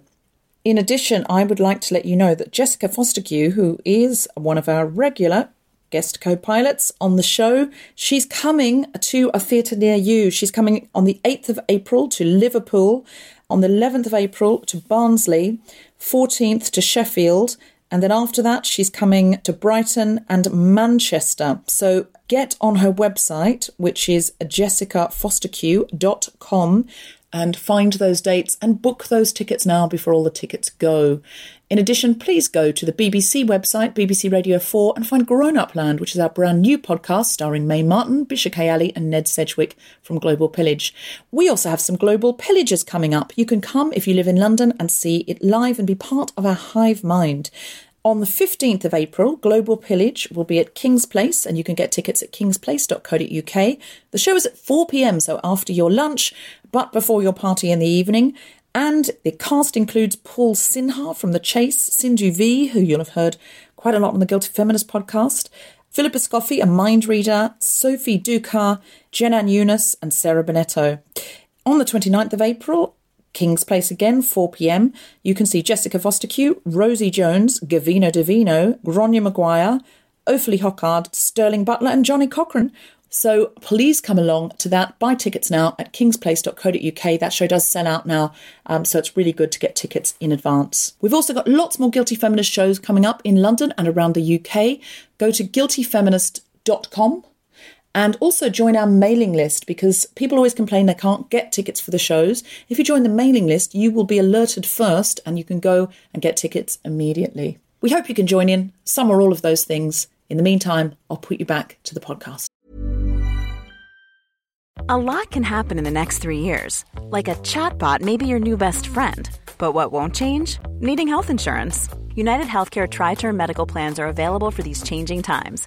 In addition, I would like to let you know that Jessica Fostergue, who is one of our regular guest co-pilots on the show, she's coming to a theatre near you. She's coming on the eighth of April to Liverpool, on the eleventh of April to Barnsley, fourteenth to Sheffield, and then after that she's coming to Brighton and Manchester. So get on her website, which is jessica fostergue dot com, and find those dates and book those tickets now before all the tickets go. In addition, please go to the B B C website, B B C Radio four, and find Grown Up Land, which is our brand new podcast starring Mae Martin, Bisha Kayali and Ned Sedgwick from Global Pillage. We also have some Global Pillages coming up. You can come if you live in London and see it live and be part of our hive mind. On the fifteenth of April, Global Pillage will be at King's Place, and you can get tickets at kings place dot co dot u k. The show is at four p m, so after your lunch, but before your party in the evening. And the cast includes Paul Sinha from The Chase, Sindhu V, who you'll have heard quite a lot on the Guilty Feminist podcast, Philippa Scoffey, a mind reader, Sophie Dukar, Jenan Yunus and Sarah Bonetto. On the twenty-ninth of April, King's Place again, four p m. You can see Jessica Fostergue, Rosie Jones, Gavino Divino, Gráinne Maguire, Ophelia Hockard, Sterling Butler and Johnny Cochran. So please come along to that. Buy tickets now at kings place dot co dot u k. That show does sell out now, um, so it's really good to get tickets in advance. We've also got lots more Guilty Feminist shows coming up in London and around the U K. Go to guilty feminist dot com. And also join our mailing list, because people always complain they can't get tickets for the shows. If you join the mailing list, you will be alerted first and you can go and get tickets immediately. We hope you can join in some or all of those things. In the meantime, I'll put you back to the podcast. A lot can happen in the next three years. Like a chatbot may be your new best friend. But what won't change? Needing health insurance. United Healthcare Tri-Term Medical Plans are available for these changing times.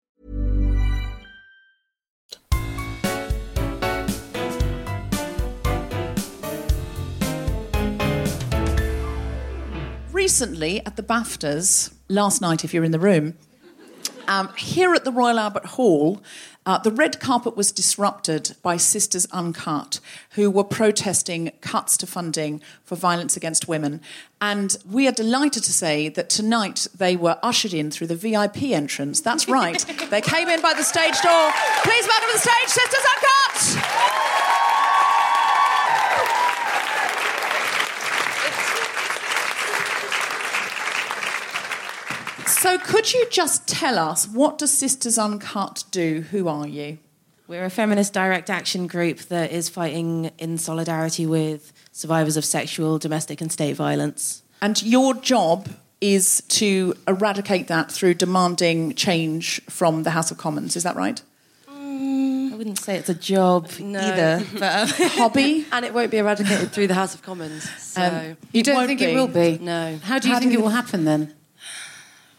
Recently, at the BAFTAs, last night if you're in the room, um, here at the Royal Albert Hall, uh, the red carpet was disrupted by Sisters Uncut, who were protesting cuts to funding for violence against women. And we are delighted to say that tonight they were ushered in through the V I P entrance. That's right. They came in by the stage door. Please welcome to the stage, Sisters Uncut! So could you just tell us, what does Sisters Uncut do? Who are you? We're a feminist direct action group that is fighting in solidarity with survivors of sexual, domestic and state violence. And your job is to eradicate that through demanding change from the House of Commons, is that right? Um, wouldn't say it's a job no. either, but a hobby. And it won't be eradicated through the House of Commons. So um, you don't think be. It will be? No. How do you How think do you... it will happen then?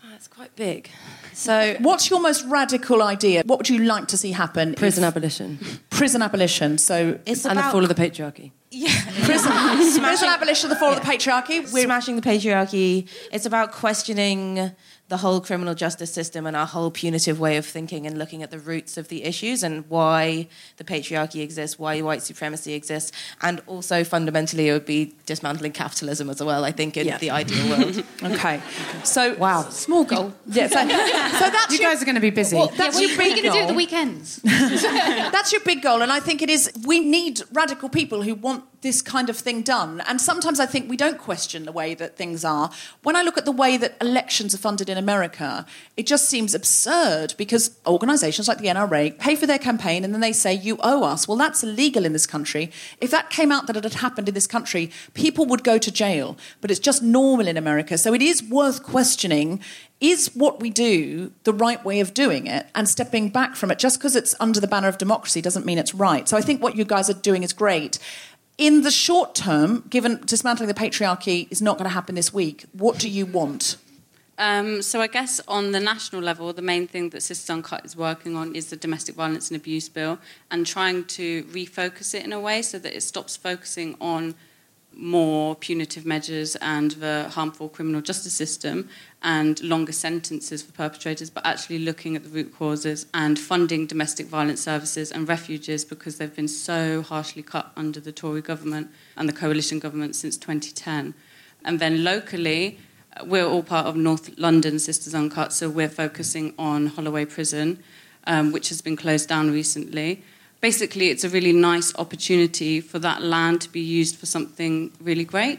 Well, it's quite big. So, what's your most radical idea? What would you like to see happen? Prison if... abolition. Prison abolition. So it's and about... the fall of the patriarchy. Yeah, prison, smashing... prison abolition, the fall yeah. of the patriarchy. We're smashing the patriarchy. It's about questioning the whole criminal justice system and our whole punitive way of thinking and looking at the roots of the issues and why the patriarchy exists, why white supremacy exists, and also fundamentally it would be dismantling capitalism as well, I think, in yeah. the ideal world. Okay. So... Wow. Small goal. Yeah, so, so that's You your, guys are going to be busy. Well, that's yeah, what, your what are you going to do at the weekends? That's your big goal, and I think it is... We need radical people who want this kind of thing done. And sometimes I think we don't question the way that things are. When I look at the way that elections are funded in America, it just seems absurd because organisations like the N R A pay for their campaign and then they say, you owe us. Well, that's illegal in this country. If that came out that it had happened in this country, people would go to jail. But it's just normal in America. So it is worth questioning, is what we do the right way of doing it? And stepping back from it, just because it's under the banner of democracy doesn't mean it's right. So I think what you guys are doing is great. In the short term, given dismantling the patriarchy is not going to happen this week, what do you want? Um, so I guess on the national level, the main thing that Sisters Uncut is working on is the domestic violence and abuse bill and trying to refocus it in a way so that it stops focusing on more punitive measures and the harmful criminal justice system and longer sentences for perpetrators, but actually looking at the root causes and funding domestic violence services and refuges because they've been so harshly cut under the Tory government and the coalition government since twenty ten. And then locally, we're all part of North London Sisters Uncut, so we're focusing on Holloway Prison, um, which has been closed down recently. Basically, it's a really nice opportunity for that land to be used for something really great.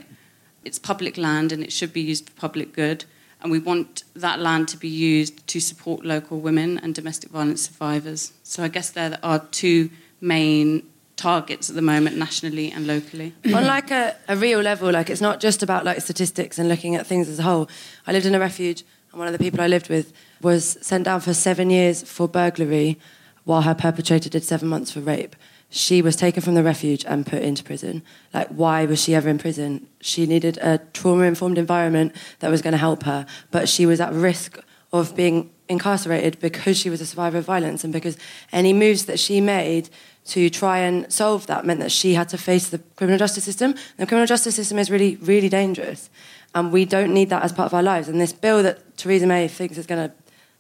It's public land and it should be used for public good, and we want that land to be used to support local women and domestic violence survivors. So I guess there are two main targets at the moment, nationally and locally. On like a, a real level, like it's not just about like statistics and looking at things as a whole. I lived in a refuge, and one of the people I lived with was sent down for seven years for burglary, while her perpetrator did seven months for rape. She was taken from the refuge and put into prison. Like, why was she ever in prison? She needed a trauma-informed environment that was going to help her, but she was at risk of being incarcerated because she was a survivor of violence, and because any moves that she made to try and solve that meant that she had to face the criminal justice system. And the criminal justice system is really, really dangerous, and we don't need that as part of our lives. And this bill that Theresa May thinks is going to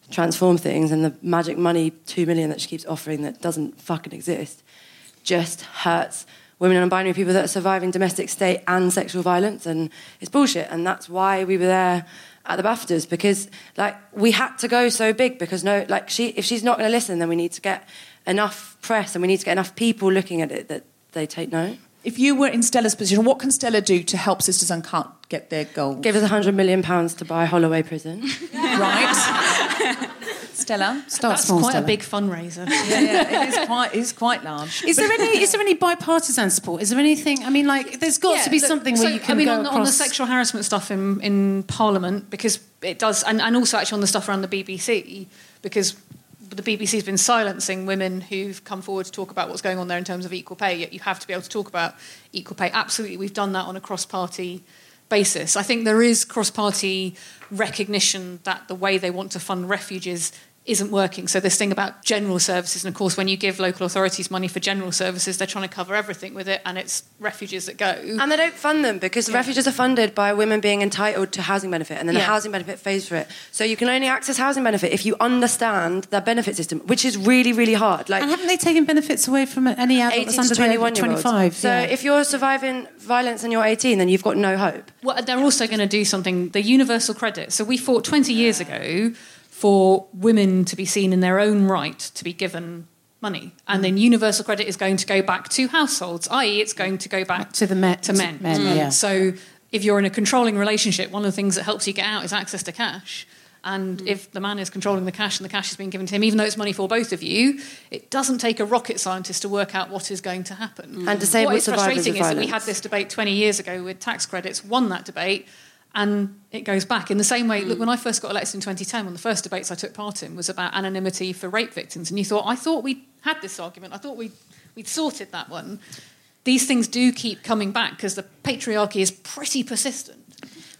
transform things, and the magic money two million that she keeps offering that doesn't fucking exist, just hurts women and non-binary people that are surviving domestic, state and sexual violence, and it's bullshit. And that's why we were there at the BAFTAs, because like we had to go so big, because no, like she, if she's not going to listen, then we need to get enough press and we need to get enough people looking at it that they take note. If you were in Stella's position, what can Stella do to help Sisters Uncut get their goals? Give us one hundred million pounds to buy Holloway Prison. Right. Stella? Start That's small, quite Stella. A big fundraiser. Yeah, yeah, it is quite, it is quite large. Is there any Is there any bipartisan support? Is there anything... I mean, like, there's got yeah, to be look, something where so, you can I mean, go on, across... on the sexual harassment stuff in, in Parliament, because it does... And, and also, actually, on the stuff around the B B C, because... But the B B C's been silencing women who've come forward to talk about what's going on there in terms of equal pay, yet you have to be able to talk about equal pay. Absolutely, we've done that on a cross-party basis. I think there is cross-party recognition that the way they want to fund refuges isn't working. So this thing about general services, and of course when you give local authorities money for general services, they're trying to cover everything with it, and it's refuges that go. And they don't fund them, because the yeah. refuges are funded by women being entitled to housing benefit, and then yeah. the housing benefit pays for it. So you can only access housing benefit if you understand the benefit system, which is really, really hard. Like, and haven't they taken benefits away from any adult that's under twenty-one, twenty-five? So yeah. if you're surviving violence and you're eighteen, then you've got no hope. Well, they're also going to do something, the universal credit. So we fought twenty years ago for women to be seen in their own right to be given money. And then universal credit is going to go back to households, that is it's going to go back to the men. To men. men mm. yeah. So if you're in a controlling relationship, one of the things that helps you get out is access to cash. And mm. if the man is controlling the cash and the cash is being given to him, even though it's money for both of you, it doesn't take a rocket scientist to work out what is going to happen. And disabled survivors of violence. What is frustrating is that we had this debate twenty years ago with tax credits, won that debate, and it goes back. In the same way, look, when I first got elected in twenty ten, one of the first debates I took part in was about anonymity for rape victims. And you thought, I thought we had this argument. I thought we'd, we'd sorted that one. These things do keep coming back because the patriarchy is pretty persistent.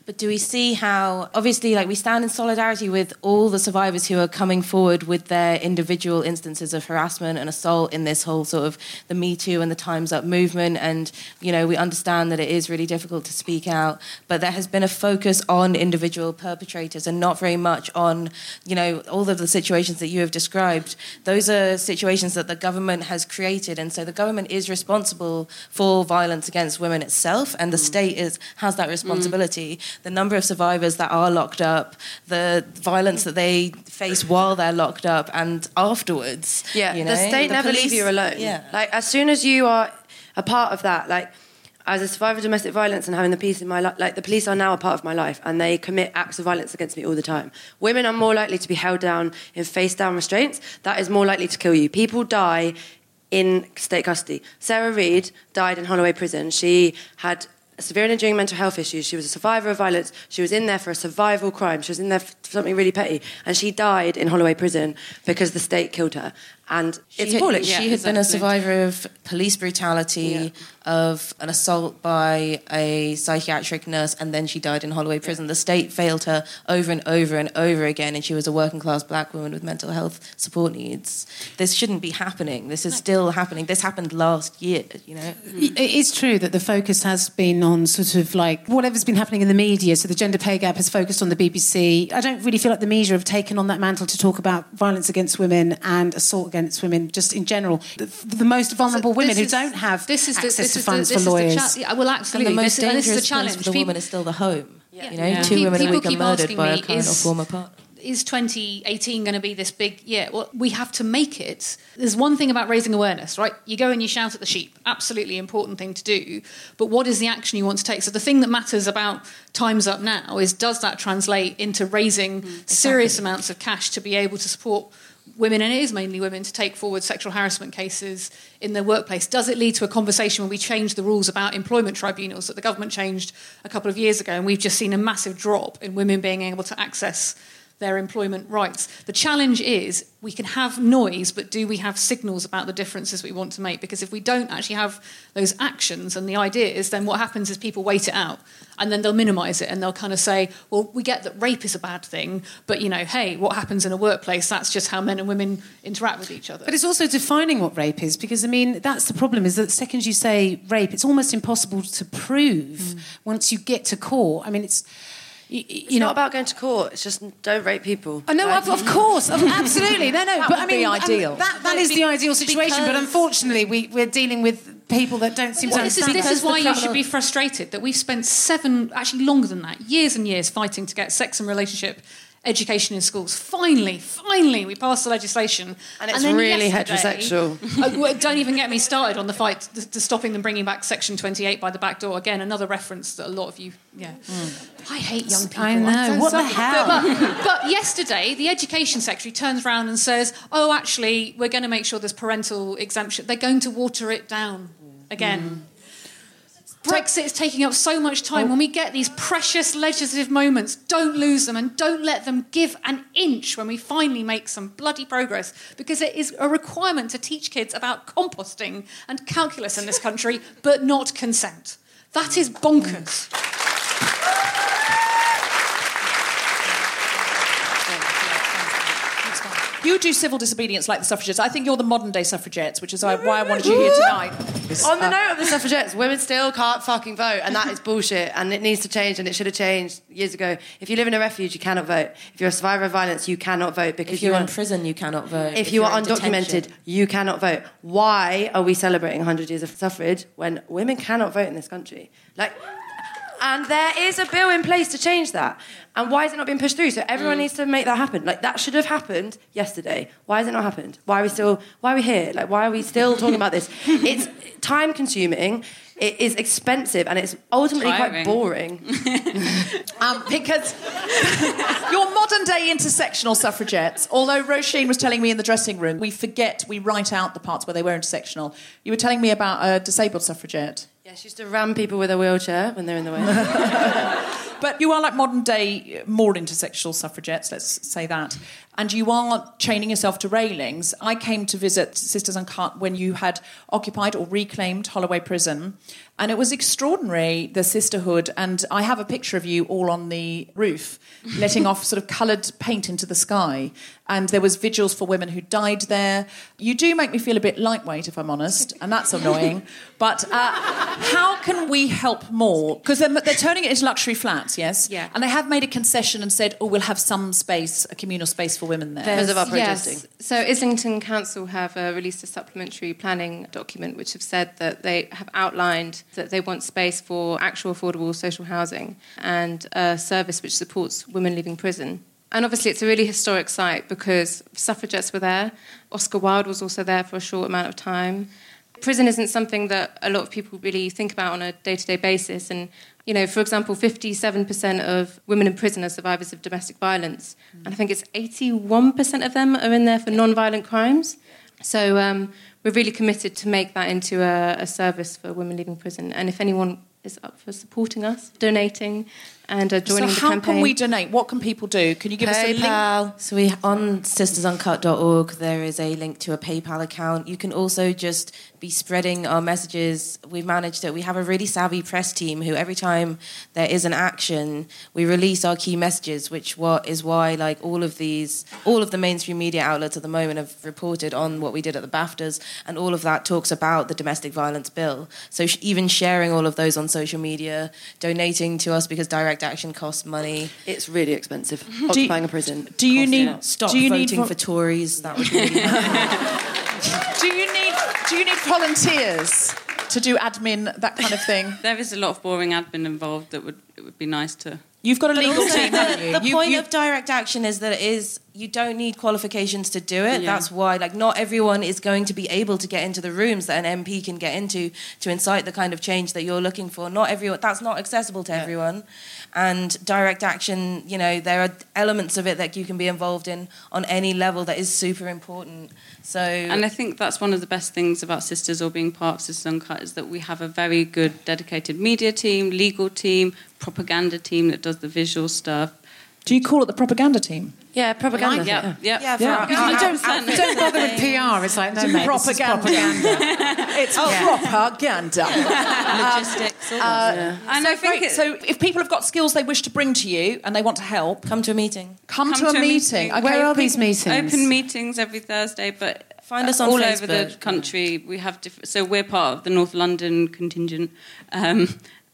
But do we see how, obviously, like, we stand in solidarity with all the survivors who are coming forward with their individual instances of harassment and assault in this whole sort of the Me Too and the Time's Up movement. And, you know, we understand that it is really difficult to speak out. But there has been a focus on individual perpetrators and not very much on, you know, all of the situations that you have described. Those are situations that the government has created. And so the government is responsible for violence against women itself. And the mm. state is has that responsibility. Mm. The number of survivors that are locked up, the violence that they face while they're locked up and afterwards. Yeah, you know? The state the never police, leave you alone. Yeah. Like, as soon as you are a part of that, like, as a survivor of domestic violence and having the peace in my life, like, the police are now a part of my life and they commit acts of violence against me all the time. Women are more likely to be held down in face-down restraints. That is more likely to kill you. People die in state custody. Sarah Reid died in Holloway Prison. She had severe and enduring mental health issues. She was a survivor of violence. She was in there for a survival crime. She was in there for something really petty. And she died in Holloway Prison because the state killed her. And she it's appalling. Had, yeah, she had exactly. been a survivor of police brutality, yeah. of an assault by a psychiatric nurse, and then she died in Holloway Prison. Yeah. The state failed her over and over and over again, and she was a working-class black woman with mental health support needs. This shouldn't be happening. This is still happening. This happened last year, you know? It is true that the focus has been on sort of, like, whatever's been happening in the media. So the gender pay gap has focused on the B B C. I don't really feel like the media have taken on that mantle to talk about violence against women and assault against women, just in general, the, the most vulnerable so women who is, don't have this is access the, this to funds is the, this for lawyers. Is the cha- yeah, well, absolutely, and the most this, dangerous this is the challenge for the people, woman is still the home. Yeah. You know, yeah. two people, women people a week are murdered by a current is, or former partner. Is twenty eighteen going to be this big? Yeah, well, we have to make it. There's one thing about raising awareness, right? You go and you shout at the sheep. Absolutely important thing to do. But what is the action you want to take? So the thing that matters about Time's Up now is, does that translate into raising mm, exactly. serious amounts of cash to be able to support women, and it is mainly women, to take forward sexual harassment cases in their workplace? Does it lead to a conversation where we change the rules about employment tribunals that the government changed a couple of years ago, and we've just seen a massive drop in women being able to access their employment rights? The challenge is, we can have noise, but do we have signals about the differences we want to make? Because if we don't actually have those actions and the ideas, then what happens is people wait it out, and then they'll minimise it, and they'll kind of say, well, we get that rape is a bad thing, but, you know, hey, what happens in a workplace, that's just how men and women interact with each other. But it's also defining what rape is, because, I mean, that's the problem, is that the second you say rape, it's almost impossible to prove mm. once you get to court. I mean, it's... You, you it's know, not about going to court. It's just don't rape people. Oh, no, right? of, of course, of, absolutely. No, no. That but would I mean, be ideal. I mean, that that is be, the ideal situation. But unfortunately, we we're dealing with people that don't seem well, to understand. This is, this is why you should be frustrated that we've spent seven, actually longer than that, years and years fighting to get sex and relationship education in schools. Finally, finally, we passed the legislation, and it's and really heterosexual. Oh, don't even get me started on the fight to, to stopping them bringing back Section twenty-eight by the back door. Again, another reference that a lot of you, yeah. Mm. I hate young people. I know. I what sorry. the hell? But, but yesterday, the Education Secretary turns around and says, "Oh, actually, we're going to make sure there's parental exemption." They're going to water it down again. Mm. Brexit is taking up so much time. Oh. When we get these precious legislative moments, don't lose them, and don't let them give an inch when we finally make some bloody progress, because it is a requirement to teach kids about composting and calculus in this country, but not consent. That is bonkers. You do civil disobedience like the suffragettes. I think you're the modern-day suffragettes, which is why I wanted you here tonight. On the note of the suffragettes, women still can't fucking vote, and that is bullshit, and it needs to change, and it should have changed years ago. If you live in a refuge, you cannot vote. If you're a survivor of violence, you cannot vote. Because if you're you are, in prison, you cannot vote. If, if you are undocumented, detention. you cannot vote. Why are we celebrating one hundred years of suffrage when women cannot vote in this country? Like... And there is a bill in place to change that. And why is it not being pushed through? So everyone mm. needs to make that happen. Like, that should have happened yesterday. Why has it not happened? Why are we still... Why are we here? Like, why are we still talking about this? It's time-consuming. It is expensive. And it's ultimately Tiring. quite boring. um, because your modern-day intersectional suffragettes, although Roisin was telling me in the dressing room, we forget, we write out the parts where they were intersectional. You were telling me about a disabled suffragette... Yeah, she used to ram people with a wheelchair when they're in the way. But you are like modern day, more intersectional suffragettes, let's say that. And you are chaining yourself to railings. I came to visit Sisters Uncut when you had occupied or reclaimed Holloway Prison. And it was extraordinary, the sisterhood. And I have a picture of you all on the roof, letting off sort of coloured paint into the sky. And there was vigils for women who died there. You do make me feel a bit lightweight, if I'm honest. And that's annoying. But uh, how can we help more? Because they're, they're turning it into luxury flats, yes? Yeah. And they have made a concession and said, oh, we'll have some space, a communal space for women there. Because of our protesting. Yes. So Islington Council have uh, released a supplementary planning document which have said that they have outlined that they want space for actual affordable social housing and a service which supports women leaving prison. And obviously it's a really historic site because suffragettes were there. Oscar Wilde was also there for a short amount of time. Prison isn't something that a lot of people really think about on a day-to-day basis. And, you know, for example, fifty-seven percent of women in prison are survivors of domestic violence. Mm. And I think it's eighty-one percent of them are in there for non-violent crimes. So um, we're really committed to make that into a, a service for women leaving prison. And if anyone is up for supporting us, donating and uh, joining so the campaign. So how can we donate? What can people do? Can you give PayPal. us a link? So we on sisters uncut dot org there is a link to a PayPal account. You can also just be spreading our messages. We've managed it. We have a really savvy press team who every time there is an action, we release our key messages, which what is why like all of these, all of the mainstream media outlets at the moment have reported on what we did at the BAFTAs, and all of that talks about the domestic violence bill. So sh- even sharing all of those on social media, donating to us because direct action costs money. It's really expensive. Occupying you, a prison. Do you need enough. Stop do you voting need, for Tories? That would be. do you need Do you need volunteers to do admin, that kind of thing? There is a lot of boring admin involved. That would it would be nice to. You've got a legal team. The, the you, point you, of direct action is that it is you don't need qualifications to do it. Yeah. That's why, like, not everyone is going to be able to get into the rooms that an M P can get into to incite the kind of change that you're looking for. Not everyone. That's not accessible to yeah. everyone. And direct action, you know, there are elements of it that you can be involved in on any level that is super important. So, and I think that's one of the best things about Sisters or being part of Sisters Uncut is that we have a very good dedicated media team, legal team, propaganda team that does the visual stuff. Do you call it the propaganda team? Yeah, propaganda. Yeah, yeah, yeah. yeah. yeah. You don't, don't bother with P R. It's like no, mate, propaganda. propaganda. It's oh, yeah. propaganda. Logistics. Um, uh, yeah. And so I think right, it, so. If people have got skills they wish to bring to you and they want to help, come to a meeting. Come, come to, to a, a meeting. meeting. Okay, where are these meetings? Open meetings every Thursday, but find us on all Facebook. Over the country. We have diff- so we're part of the North London contingent. Um,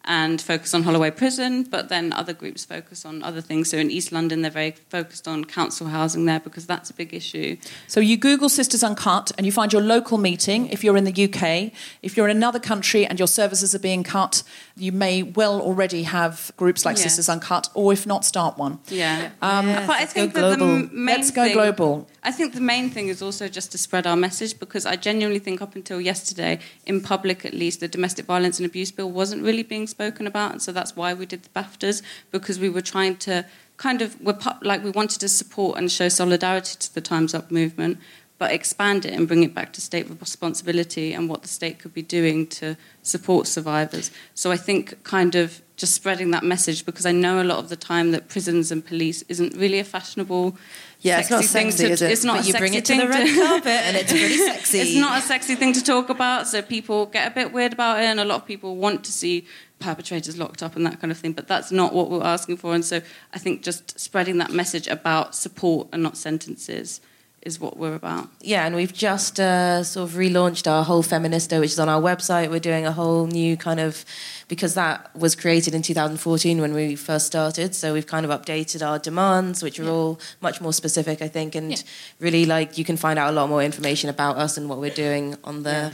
and focus on Holloway Prison, but then other groups focus on other things. So in East London, they're very focused on council housing there because that's a big issue. So you Google Sisters Uncut and you find your local meeting if you're in the U K. If you're in another country and your services are being cut, you may well already have groups like yeah. Sisters Uncut, or if not, start one. Yeah. Um, yes, but I think that the main Let's go thing, global. I think the main thing is also just to spread our message, because I genuinely think up until yesterday, in public at least, the domestic violence and abuse bill wasn't really being spoken about, and so that's why we did the BAFTAs, because we were trying to kind of we're pu- like we wanted to support and show solidarity to the Time's Up movement, but expand it and bring it back to state responsibility and what the state could be doing to support survivors. So I think kind of just spreading that message, because I know a lot of the time that prisons and police isn't really a fashionable yeah, sexy it's not sexy, thing to, is it? It's not but a you sexy bring it to the red carpet and it's really sexy. It's not a sexy thing to talk about, so people get a bit weird about it, and a lot of people want to see perpetrators locked up and that kind of thing, but that's not what we're asking for. And so I think just spreading that message about support and not sentences is what we're about. Yeah, and we've just uh, sort of relaunched our whole Feministo, which is on our website. We're doing a whole new kind of... because that was created in two thousand fourteen when we first started, so we've kind of updated our demands, which are yeah. all much more specific, I think, and yeah. really, like, you can find out a lot more information about us and what we're doing on there.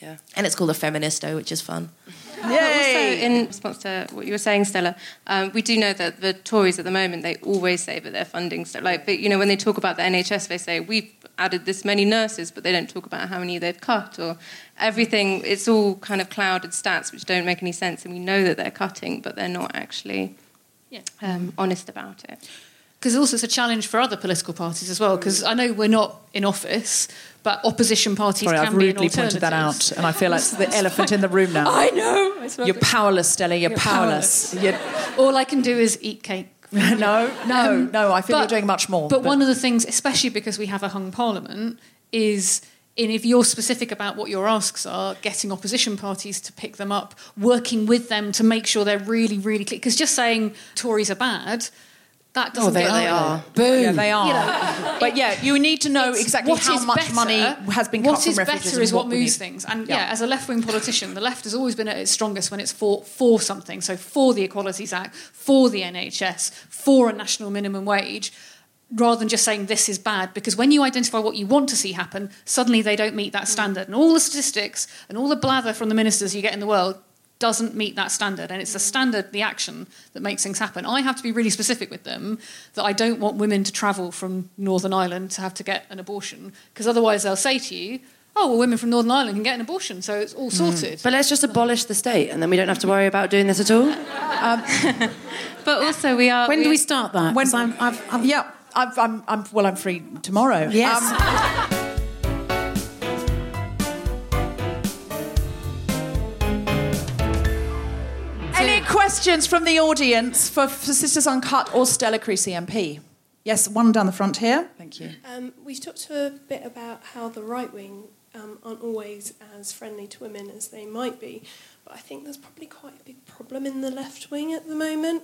Yeah. yeah. And it's called a Feministo, which is fun. Yay! Also, in response to what you were saying, Stella, um, we do know that the Tories at the moment, they always say that their funding stuff. Like, but, you know, when they talk about the N H S, they say, we've added this many nurses, but they don't talk about how many they've cut or everything. It's all kind of clouded stats which don't make any sense, and we know that they're cutting, but they're not actually yeah. um, honest about it. because also it's a challenge for other political parties as well, because I know we're not in office, but opposition parties Sorry, can I've be rudely pointed that out, and I feel like the elephant in the room now. I know. I You're powerless, Stella. You're, you're powerless. powerless. You're... All I can do is eat cake. no, no, um, no. I feel but, you're doing much more. But, but one of the things, especially because we have a hung parliament, is... And if you're specific about what your asks are, getting opposition parties to pick them up, working with them to make sure they're really, really clear. Because just saying Tories are bad, that doesn't... Oh, they, they are. Boom. Yeah, they are. You know, but yeah, you need to know exactly how much better, money has been cut from refugees. What is better is what, what moves things. And yeah. yeah, as a left-wing politician, the left has always been at its strongest when it's for, for something. So for the Equalities Act, for the N H S, for a national minimum wage... rather than just saying this is bad, because when you identify what you want to see happen, suddenly they don't meet that standard. And all the statistics and all the blather from the ministers you get in the world doesn't meet that standard. And it's the standard, the action, that makes things happen. I have to be really specific with them that I don't want women to travel from Northern Ireland to have to get an abortion, because otherwise they'll say to you, oh, well, women from Northern Ireland can get an abortion, so it's all sorted. Mm. But let's just abolish the state, and then we don't have to worry about doing this at all. Um, but also we are... When we do we start that? When I'm, I've, I've, yeah. I've, I'm, I'm, well, I'm free tomorrow. Yes. Um, any questions from the audience for, for Sisters Uncut or Stella Creasy M P? Yes, one down the front here. Thank you. Um, we've talked a bit about how the right wing um, aren't always as friendly to women as they might be. But I think there's probably quite a big problem in the left wing at the moment.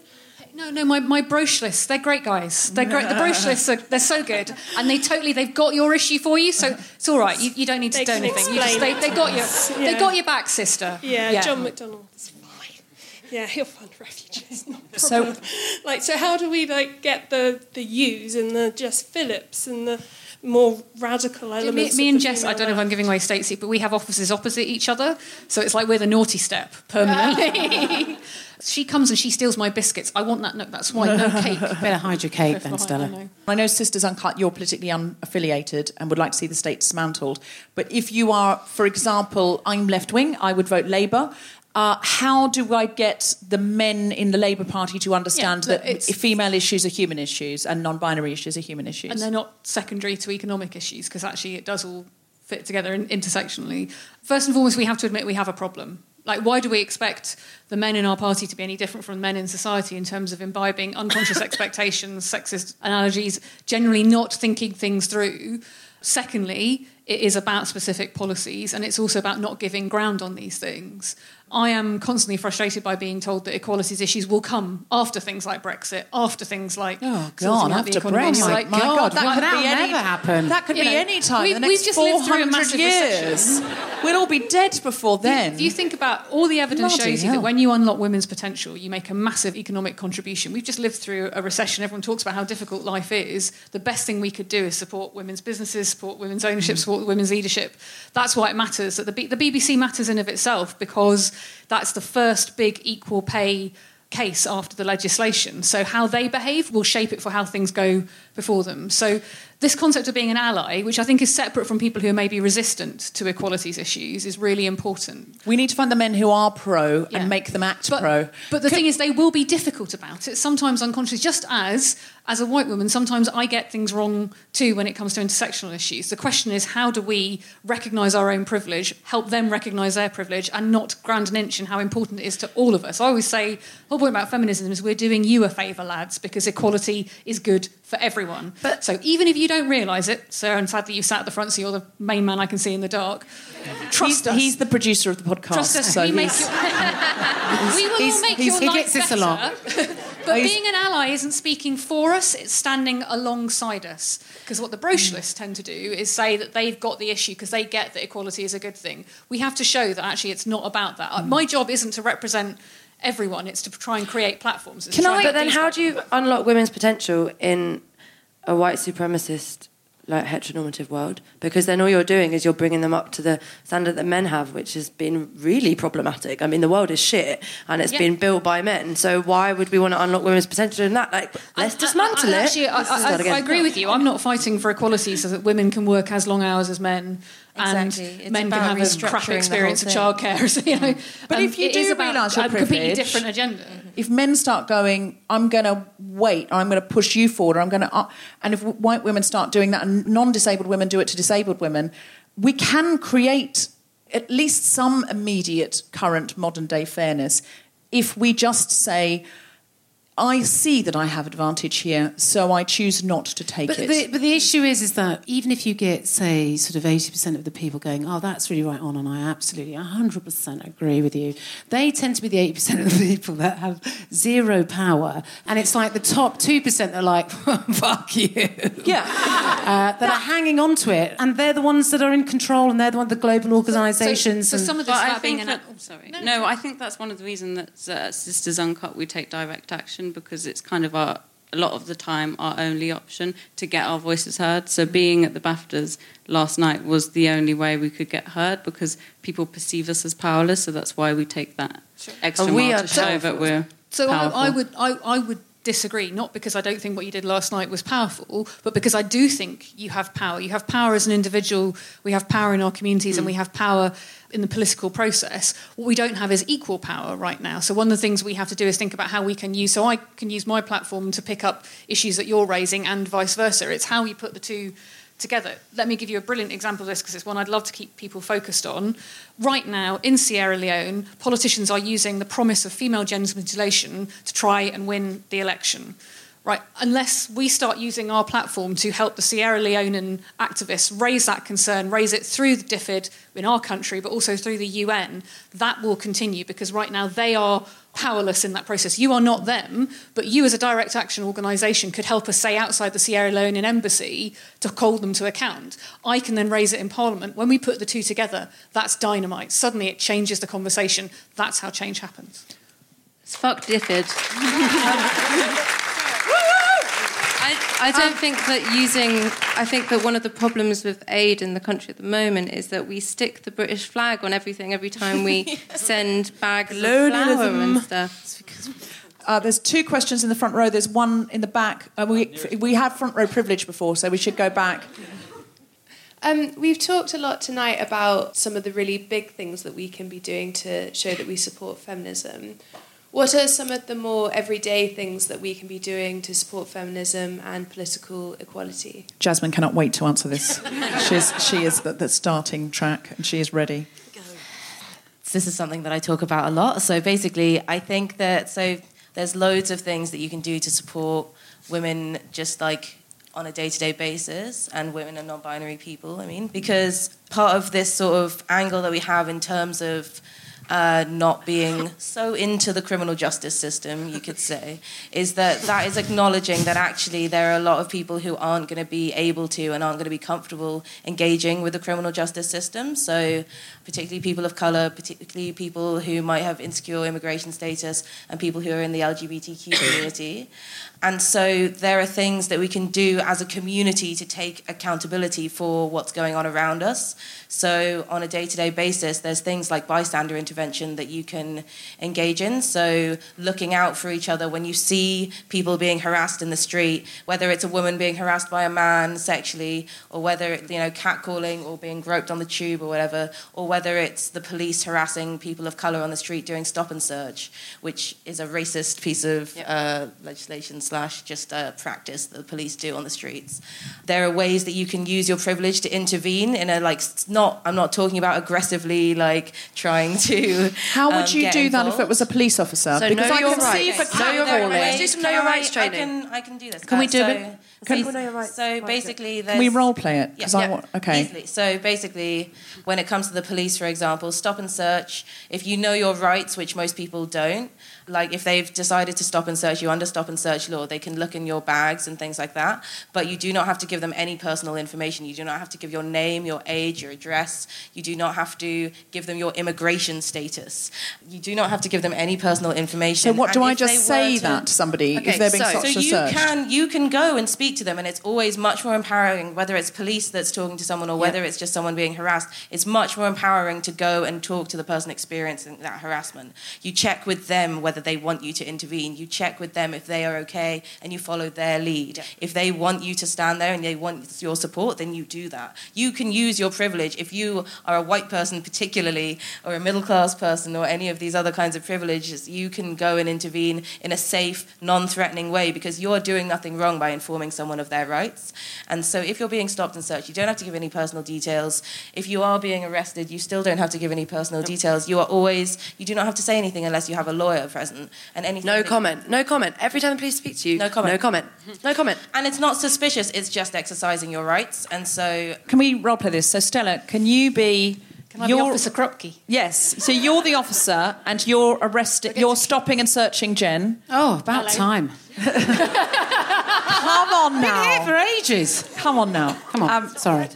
No, no, my, my brochelists, they're great guys. They're great. The brochelists, are, they're so good. And they totally, they've got your issue for you, so it's all right. You, you don't need to they do anything. You just, they, they, got your, yeah. they got your back, sister. Yeah, yeah. John McDonnell's fine. Yeah, he'll fund refugees, not a problem. So, like, so how do we, like, get the, the Hughes and the Jess Phillips and the... more radical elements. Me, me and Jess, I don't know if I'm giving away state secrets, but we have offices opposite each other, so it's like we're the naughty step permanently. She comes and she steals my biscuits. I want that. No, that's why no cake. Better hide your cake then, Stella. I know. I know Sisters Uncut, you're politically unaffiliated and would like to see the state dismantled. But if you are, for example, I'm left wing, I would vote Labour. Uh, how do I get the men in the Labour Party to understand yeah, that female issues are human issues and non-binary issues are human issues? And they're not secondary to economic issues, because actually it does all fit together in, intersectionally. First and foremost, we have to admit we have a problem. Like, why do we expect the men in our party to be any different from men in society in terms of imbibing unconscious expectations, sexist analogies, generally not thinking things through? Secondly, it is about specific policies, and it's also about not giving ground on these things. I am constantly frustrated by being told that equalities issues will come after things like Brexit, after things like... Oh, God, after Brexit. Like, my God, God that, could that would never any, happen. That could you be know, any time we, in the next just four hundred years. We'll all be dead before then. If you, you think about all the evidence Bloody shows you hell. that when you unlock women's potential, you make a massive economic contribution. We've just lived through a recession. Everyone talks about how difficult life is. The best thing we could do is support women's businesses, support women's ownership, mm. support women's leadership. That's why it matters. That the, B- the B B C matters in of itself, because... that's the first big equal pay case after the legislation. So how they behave will shape it for how things go before them. So this concept of being an ally, which I think is separate from people who are maybe resistant to equalities issues, is really important. We need to find the men who are pro yeah. and make them act but, pro. But the Could... thing is, they will be difficult about it, sometimes unconscious, just as, as a white woman, sometimes I get things wrong too when it comes to intersectional issues. The question is, how do we recognise our own privilege, help them recognise their privilege, and not grand an inch in how important it is to all of us? I always say, oh, about feminism is we're doing you a favour, lads, because equality is good for everyone. But so even if you don't realise it, sir, and sadly you sat at the front, so you're the main man I can see in the dark. Trust he's, us. He's the producer of the podcast. Trust us. So we, make your, we will he's, make he's, your he life gets better. But he's, being an ally isn't speaking for us; it's standing alongside us. Because what the brochelists mm. tend to do is say that they've got the issue because they get that equality is a good thing. We have to show that actually it's not about that. Mm. My job isn't to represent everyone, it's to try and create platforms. Can I, but then how do you unlock women's potential in a white supremacist, like, heteronormative world? Because then all you're doing is you're bringing them up to the standard that men have, which has been really problematic. I mean, the world is shit, and it's yeah. been built by men, so why would we want to unlock women's potential in that? Like, let's I, dismantle I, I, it. Actually, I, I, I, I agree with you. I'm not fighting for equality so that women can work as long hours as men Exactly. And it's men about can have a crap experience of childcare. So, you know, but um, if you do realise your privilege, a completely different agenda. If men start going, I'm going to wait, or I'm going to push you forward, or I'm going to, uh, and if white women start doing that, and non-disabled women do it to disabled women, we can create at least some immediate, current, modern-day fairness if we just say, I see that I have advantage here, so I choose not to take but it. The, but the issue is, is that even if you get, say, sort of eighty percent of the people going, oh, that's really right on, and I absolutely one hundred percent agree with you, they tend to be the eighty percent of the people that have zero power, and it's like the top two percent that are like, fuck you. Yeah. Uh, that, that are hanging on to it, and they're the ones that are in control, and they're the ones, the global organisations. So, so, so some of this is being an... That, oh, sorry. No, no, I think that's one of the reasons that uh, Sisters Uncut, we take direct action, because it's kind of our, a lot of the time, our only option to get our voices heard. So being at the BAFTAs last night was the only way we could get heard, because people perceive us as powerless, so that's why we take that sure. extra oh, mile to show powerful. That we're So powerful. I, I would, I, I would disagree, not because I don't think what you did last night was powerful, but because I do think you have power. You have power as an individual, we have power in our communities, mm. and we have power in the political process. What we don't have is equal power right now. So one of the things we have to do is think about how we can use, so I can use my platform to pick up issues that you're raising and vice versa. It's how we put the two together. Let me give you a brilliant example of this, because it's one I'd love to keep people focused on. Right now, in Sierra Leone, politicians are using the promise of female genital mutilation to try and win the election. Right, unless we start using our platform to help the Sierra Leonean activists raise that concern, raise it through the D F I D in our country, but also through the U N, that will continue, because right now they are powerless in that process. You are not them, but you as a direct action organisation could help us, say, outside the Sierra Leonean embassy to hold them to account. I can then raise it in Parliament. When we put the two together, that's dynamite. Suddenly it changes the conversation. That's how change happens. It's fuck D F I D. I, I don't um, think that using... I think that one of the problems with aid in the country at the moment is that we stick the British flag on everything every time we yeah. send bags Loadism. Of flour and stuff. Uh, there's two questions in the front row. There's one in the back. Uh, we, we had front row privilege before, so we should go back. Um, we've talked a lot tonight about some of the really big things that we can be doing to show that we support feminism. What are some of the more everyday things that we can be doing to support feminism and political equality? Jasmine cannot wait to answer this. She's, she is the, the starting track, and she is ready. This is something that I talk about a lot. So basically, I think that so there's loads of things that you can do to support women, just like on a day-to-day basis, and women and non-binary people, I mean, because part of this sort of angle that we have in terms of Uh, not being so into the criminal justice system, you could say, is that that is acknowledging that actually there are a lot of people who aren't going to be able to and aren't going to be comfortable engaging with the criminal justice system. So particularly people of colour, particularly people who might have insecure immigration status, and people who are in the L G B T Q community. And so there are things that we can do as a community to take accountability for what's going on around us. So on a day-to-day basis, there's things like bystander intervention that you can engage in. So looking out for each other when you see people being harassed in the street, whether it's a woman being harassed by a man sexually, or whether it's, you know, catcalling or being groped on the tube or whatever, or whether it's the police harassing people of colour on the street doing stop and search, which is a racist piece of yep. uh, legislation. Slash just uh, practice that the police do on the streets. There are ways that you can use your privilege to intervene in a, like, not, I'm not talking about aggressively, like, trying to How would um, you do involved. That if it was a police officer? So because know I your can rights. See if a cat know your rights. Let's do some know your rights training. I can, I can do this. Can we do so, it? Can so, know your rights? So basically there's... Can we role play it? Yeah, I yeah. Want, okay. Easily. So basically, when it comes to the police, for example, stop and search, if you know your rights, which most people don't, like if they've decided to stop and search you under stop and search law, they can look in your bags and things like that, but you do not have to give them any personal information. You do not have to give your name, your age, your address. You do not have to give them your immigration status. You do not have to give them any personal information. So what do and I just say to, that to somebody okay, if they're being so, stopped so and searched? So you can, you can go and speak speak to them, and it's always much more empowering, whether it's police that's talking to someone or whether yep. it's just someone being harassed, it's much more empowering to go and talk to the person experiencing that harassment. You check with them whether they want you to intervene. You check with them if they are okay, and you follow their lead. Yep. If they want you to stand there and they want your support, then you do that. You can use your privilege. If you are a white person particularly, or a middle-class person, or any of these other kinds of privileges, you can go and intervene in a safe, non-threatening way, because you're doing nothing wrong by informing someone of their rights. And so if you're being stopped and searched, you don't have to give any personal details. If you are being arrested, you still don't have to give any personal details. You are always, you do not have to say anything unless you have a lawyer present. And anything. No comment. No comment. Every time the police speak to you, no comment. No comment. No comment. And it's not suspicious, it's just exercising your rights. And so... Can we roleplay this? So Stella, can you be... Can I you're, be Officer Kropke? Yes. So you're the officer, and you're arresting. You're stopping and searching Jen. Oh, about Hello. time. Come on now. Been here for ages. Come on now. Come on. Um, sorry.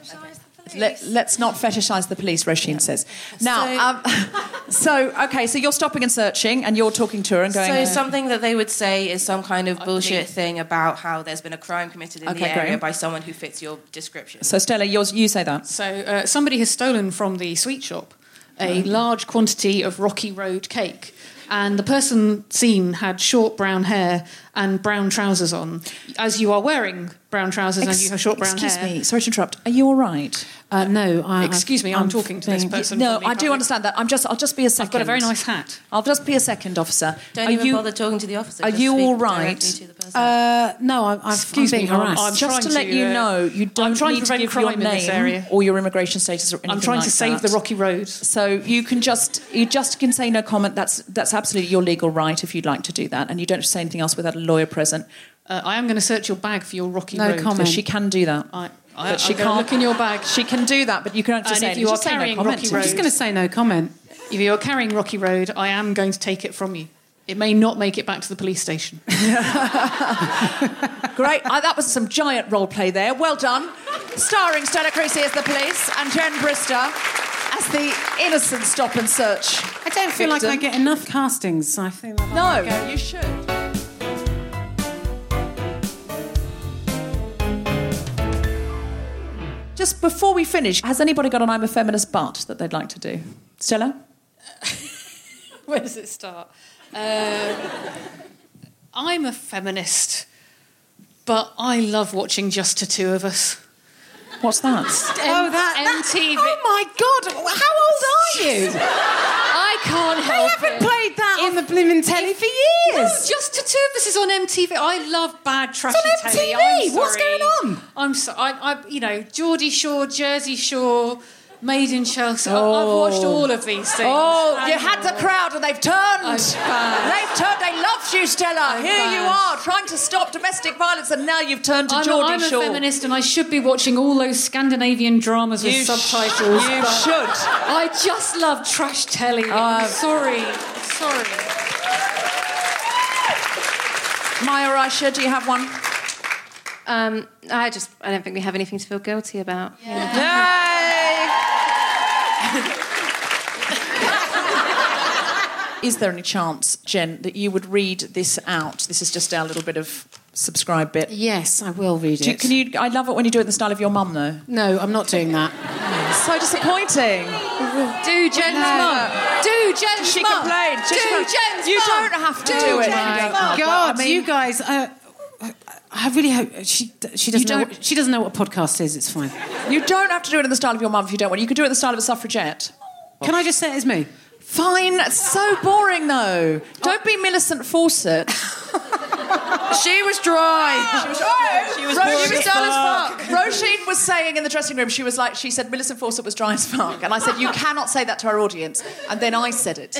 Let, let's not fetishise the police, Roisin yeah. says. Now, so, um, so, okay, so you're stopping and searching and you're talking to her and going... So uh, something that they would say is some kind of bullshit thing about how there's been a crime committed in okay, the area great. by someone who fits your description. So, Stella, yours, you say that. So uh, somebody has stolen from the sweet shop a mm. large quantity of Rocky Road cake, and the person seen had short brown hair and brown trousers on, as you are wearing brown trousers Ex- and you have short brown excuse hair. Excuse me, sorry to interrupt. Are you all right? Uh, no, I... Excuse me, I'm, I'm talking to this person. No, I do understand that. I'm just, I'll just be a second. I've got a very nice hat. I'll just be a second, officer. Don't are even you, bother talking to the officer. Are you all right? Uh, no, I, I've Excuse I'm being me, harassed. I'm just to, to let you uh, know, you don't I'm trying need to, prevent to give crime your name in this area. Or your immigration status or anything I'm trying like to save that. the Rocky Road. So you can just, you just can say no comment. That's, that's absolutely your legal right if you'd like to do that. And you don't have to say anything else without a lawyer present. Uh, I am going to search your bag for your Rocky no Road. No comment. She can do that. I... I, but she I'm can't look in your bag. She can do that, but you can't just say. If you are carrying no Rocky Road, I'm just going to say no comment. If you are carrying Rocky Road, I am going to take it from you. It may not make it back to the police station. Great, I, that was some giant role play there. Well done, starring Stella Creasy as the police and Jen Brister as the innocent stop and search. I don't feel victim. like I get enough castings. I think that I no, go. you should. Just before we finish, has anybody got an I'm a feminist but that they'd like to do? Stella? Where does it start? Uh, I'm a feminist, but I love watching Just the Two of Us. What's that? M- oh, that, M T V. That, oh, my God. How old are you? I can't help it. They haven't it. played that if, on the blooming telly if, for years. No, Just the Two of Us is on M T V. I love bad, trashy telly. It's on M T V. Telly. I'm sorry. What's going on? I'm sorry. I, I, you know, Geordie Shore, Jersey Shore, Made in Chelsea. Oh. I, I've watched all of these things. Oh, and you had the crowd and they've turned. I'm bad. They've turned. They loved you, Stella. I'm Here bad. you are, trying to stop domestic violence, and now you've turned to I'm Geordie a, I'm Shore. I'm a feminist and I should be watching all those Scandinavian dramas with you subtitles. Sh- you should. I just love trash telly. Um, I'm sorry. I'm sorry. Maya Aisha, do you have one? Um, I just, I don't think we have anything to feel guilty about. Yeah. You know? Yay! Is there any chance, Jen, that you would read this out? This is just our little bit of subscribe bit. Yes, I will read do, it. Can you? I love it when you do it in the style of your mum, though. No, I'm not doing that. So disappointing. Do Jen's mum. Do Jen's mum. She complained. Do Jen's mum. You don't have to do, do it. My God, I mean, you guys. Uh, I really hope she she doesn't know what, she doesn't know what a podcast is. It's fine. You don't have to do it in the style of your mum if you don't want. You could do it in the style of a suffragette. What? Can I just say it as me? Fine. It's so boring though. Don't oh. be Millicent Fawcett. She was dry. She was dry. She was, Ro- boring she was as dull fuck. as fuck. Roisin was saying in the dressing room, she was like, she said Millicent Fawcett was dry as fuck, and I said you cannot say that to our audience, and then I said it.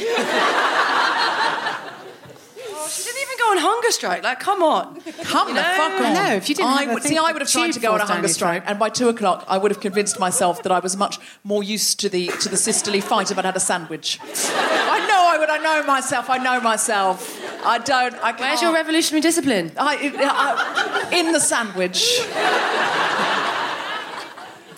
She didn't even go on hunger strike. Like, come on. Come you know? the fuck on. No, if you didn't I have would, See, I would have tried to go on a hunger strike, and by two o'clock, I would have convinced myself that I was much more used to the to the sisterly fight if I'd had a sandwich. I know I would. I know myself. I know myself. I don't... I can't. Where's your revolutionary discipline? I, I, I, in the sandwich.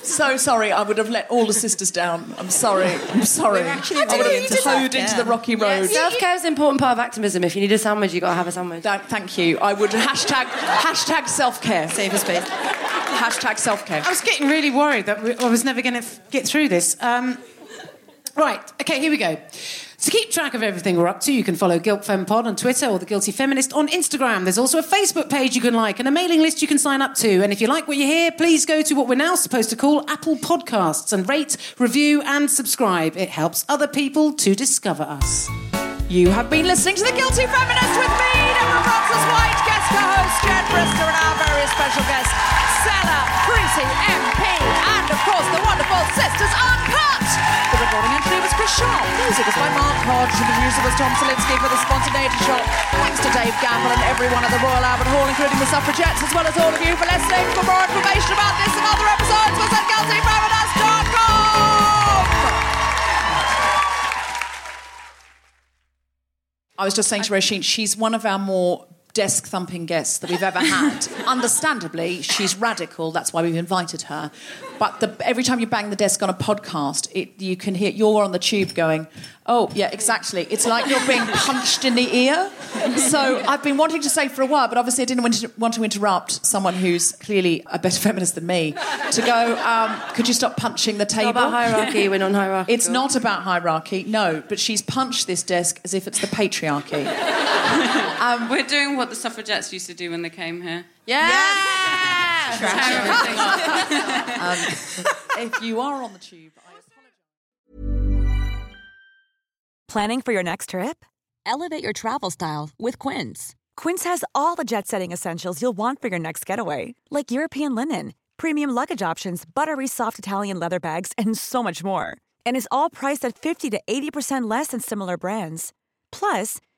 so sorry. I would have let all the sisters down. I'm sorry. I'm sorry. We're actually I would have towed into the rocky road. Yes. Self-care is an important part of activism. If you need a sandwich, you've got to have a sandwich. Th- thank you. I would hashtag, hashtag self-care. Save a space. Hashtag self-care. I was getting really worried that we, I was never going to f- get through this. Um, right. OK, here we go. To keep track of everything we're up to, you can follow Guilt Fem Pod on Twitter or The Guilty Feminist on Instagram. There's also a Facebook page you can like and a mailing list you can sign up to. And if you like what you hear, please go to what we're now supposed to call Apple Podcasts and rate, review and subscribe. It helps other people to discover us. You have been listening to The Guilty Feminist with me, Deborah Frances-White, guest co-host Jen Brister and our very special guest, Stella Creasy, M P, and of course the wonderful Sisters Uncut. The recording engineer was Chris Sharp. Music was by Mark Hodge. And the music was Tom Solinsky for the Spontaneity Shop. Thanks to Dave Gamble and everyone at the Royal Albert Hall, including the suffragettes, as well as all of you for listening. For more information about this and other episodes, visit guilty feminist dot com. I was just saying to Roisin, she's one of our more desk-thumping guests that we've ever had. Understandably, she's radical. That's why we've invited her. But the, every time you bang the desk on a podcast, it, you can hear... You're on the tube going, oh, yeah, exactly. It's like you're being punched in the ear. So I've been wanting to say for a while, but obviously I didn't want to, want to interrupt someone who's clearly a better feminist than me to go, um, could you stop punching the table? It's not about hierarchy. We're not hierarchical. It's not about hierarchy, no. But she's punched this desk as if it's the patriarchy. um, We're doing what the suffragettes used to do when they came here. Yeah! Yes! Yes! um, if you are on the tube, I apologise. Planning for your next trip? Elevate your travel style with Quince. Quince has all the jet-setting essentials you'll want for your next getaway, like European linen, premium luggage options, buttery soft Italian leather bags, and so much more. And it's all priced at fifty to eighty percent less than similar brands. Plus,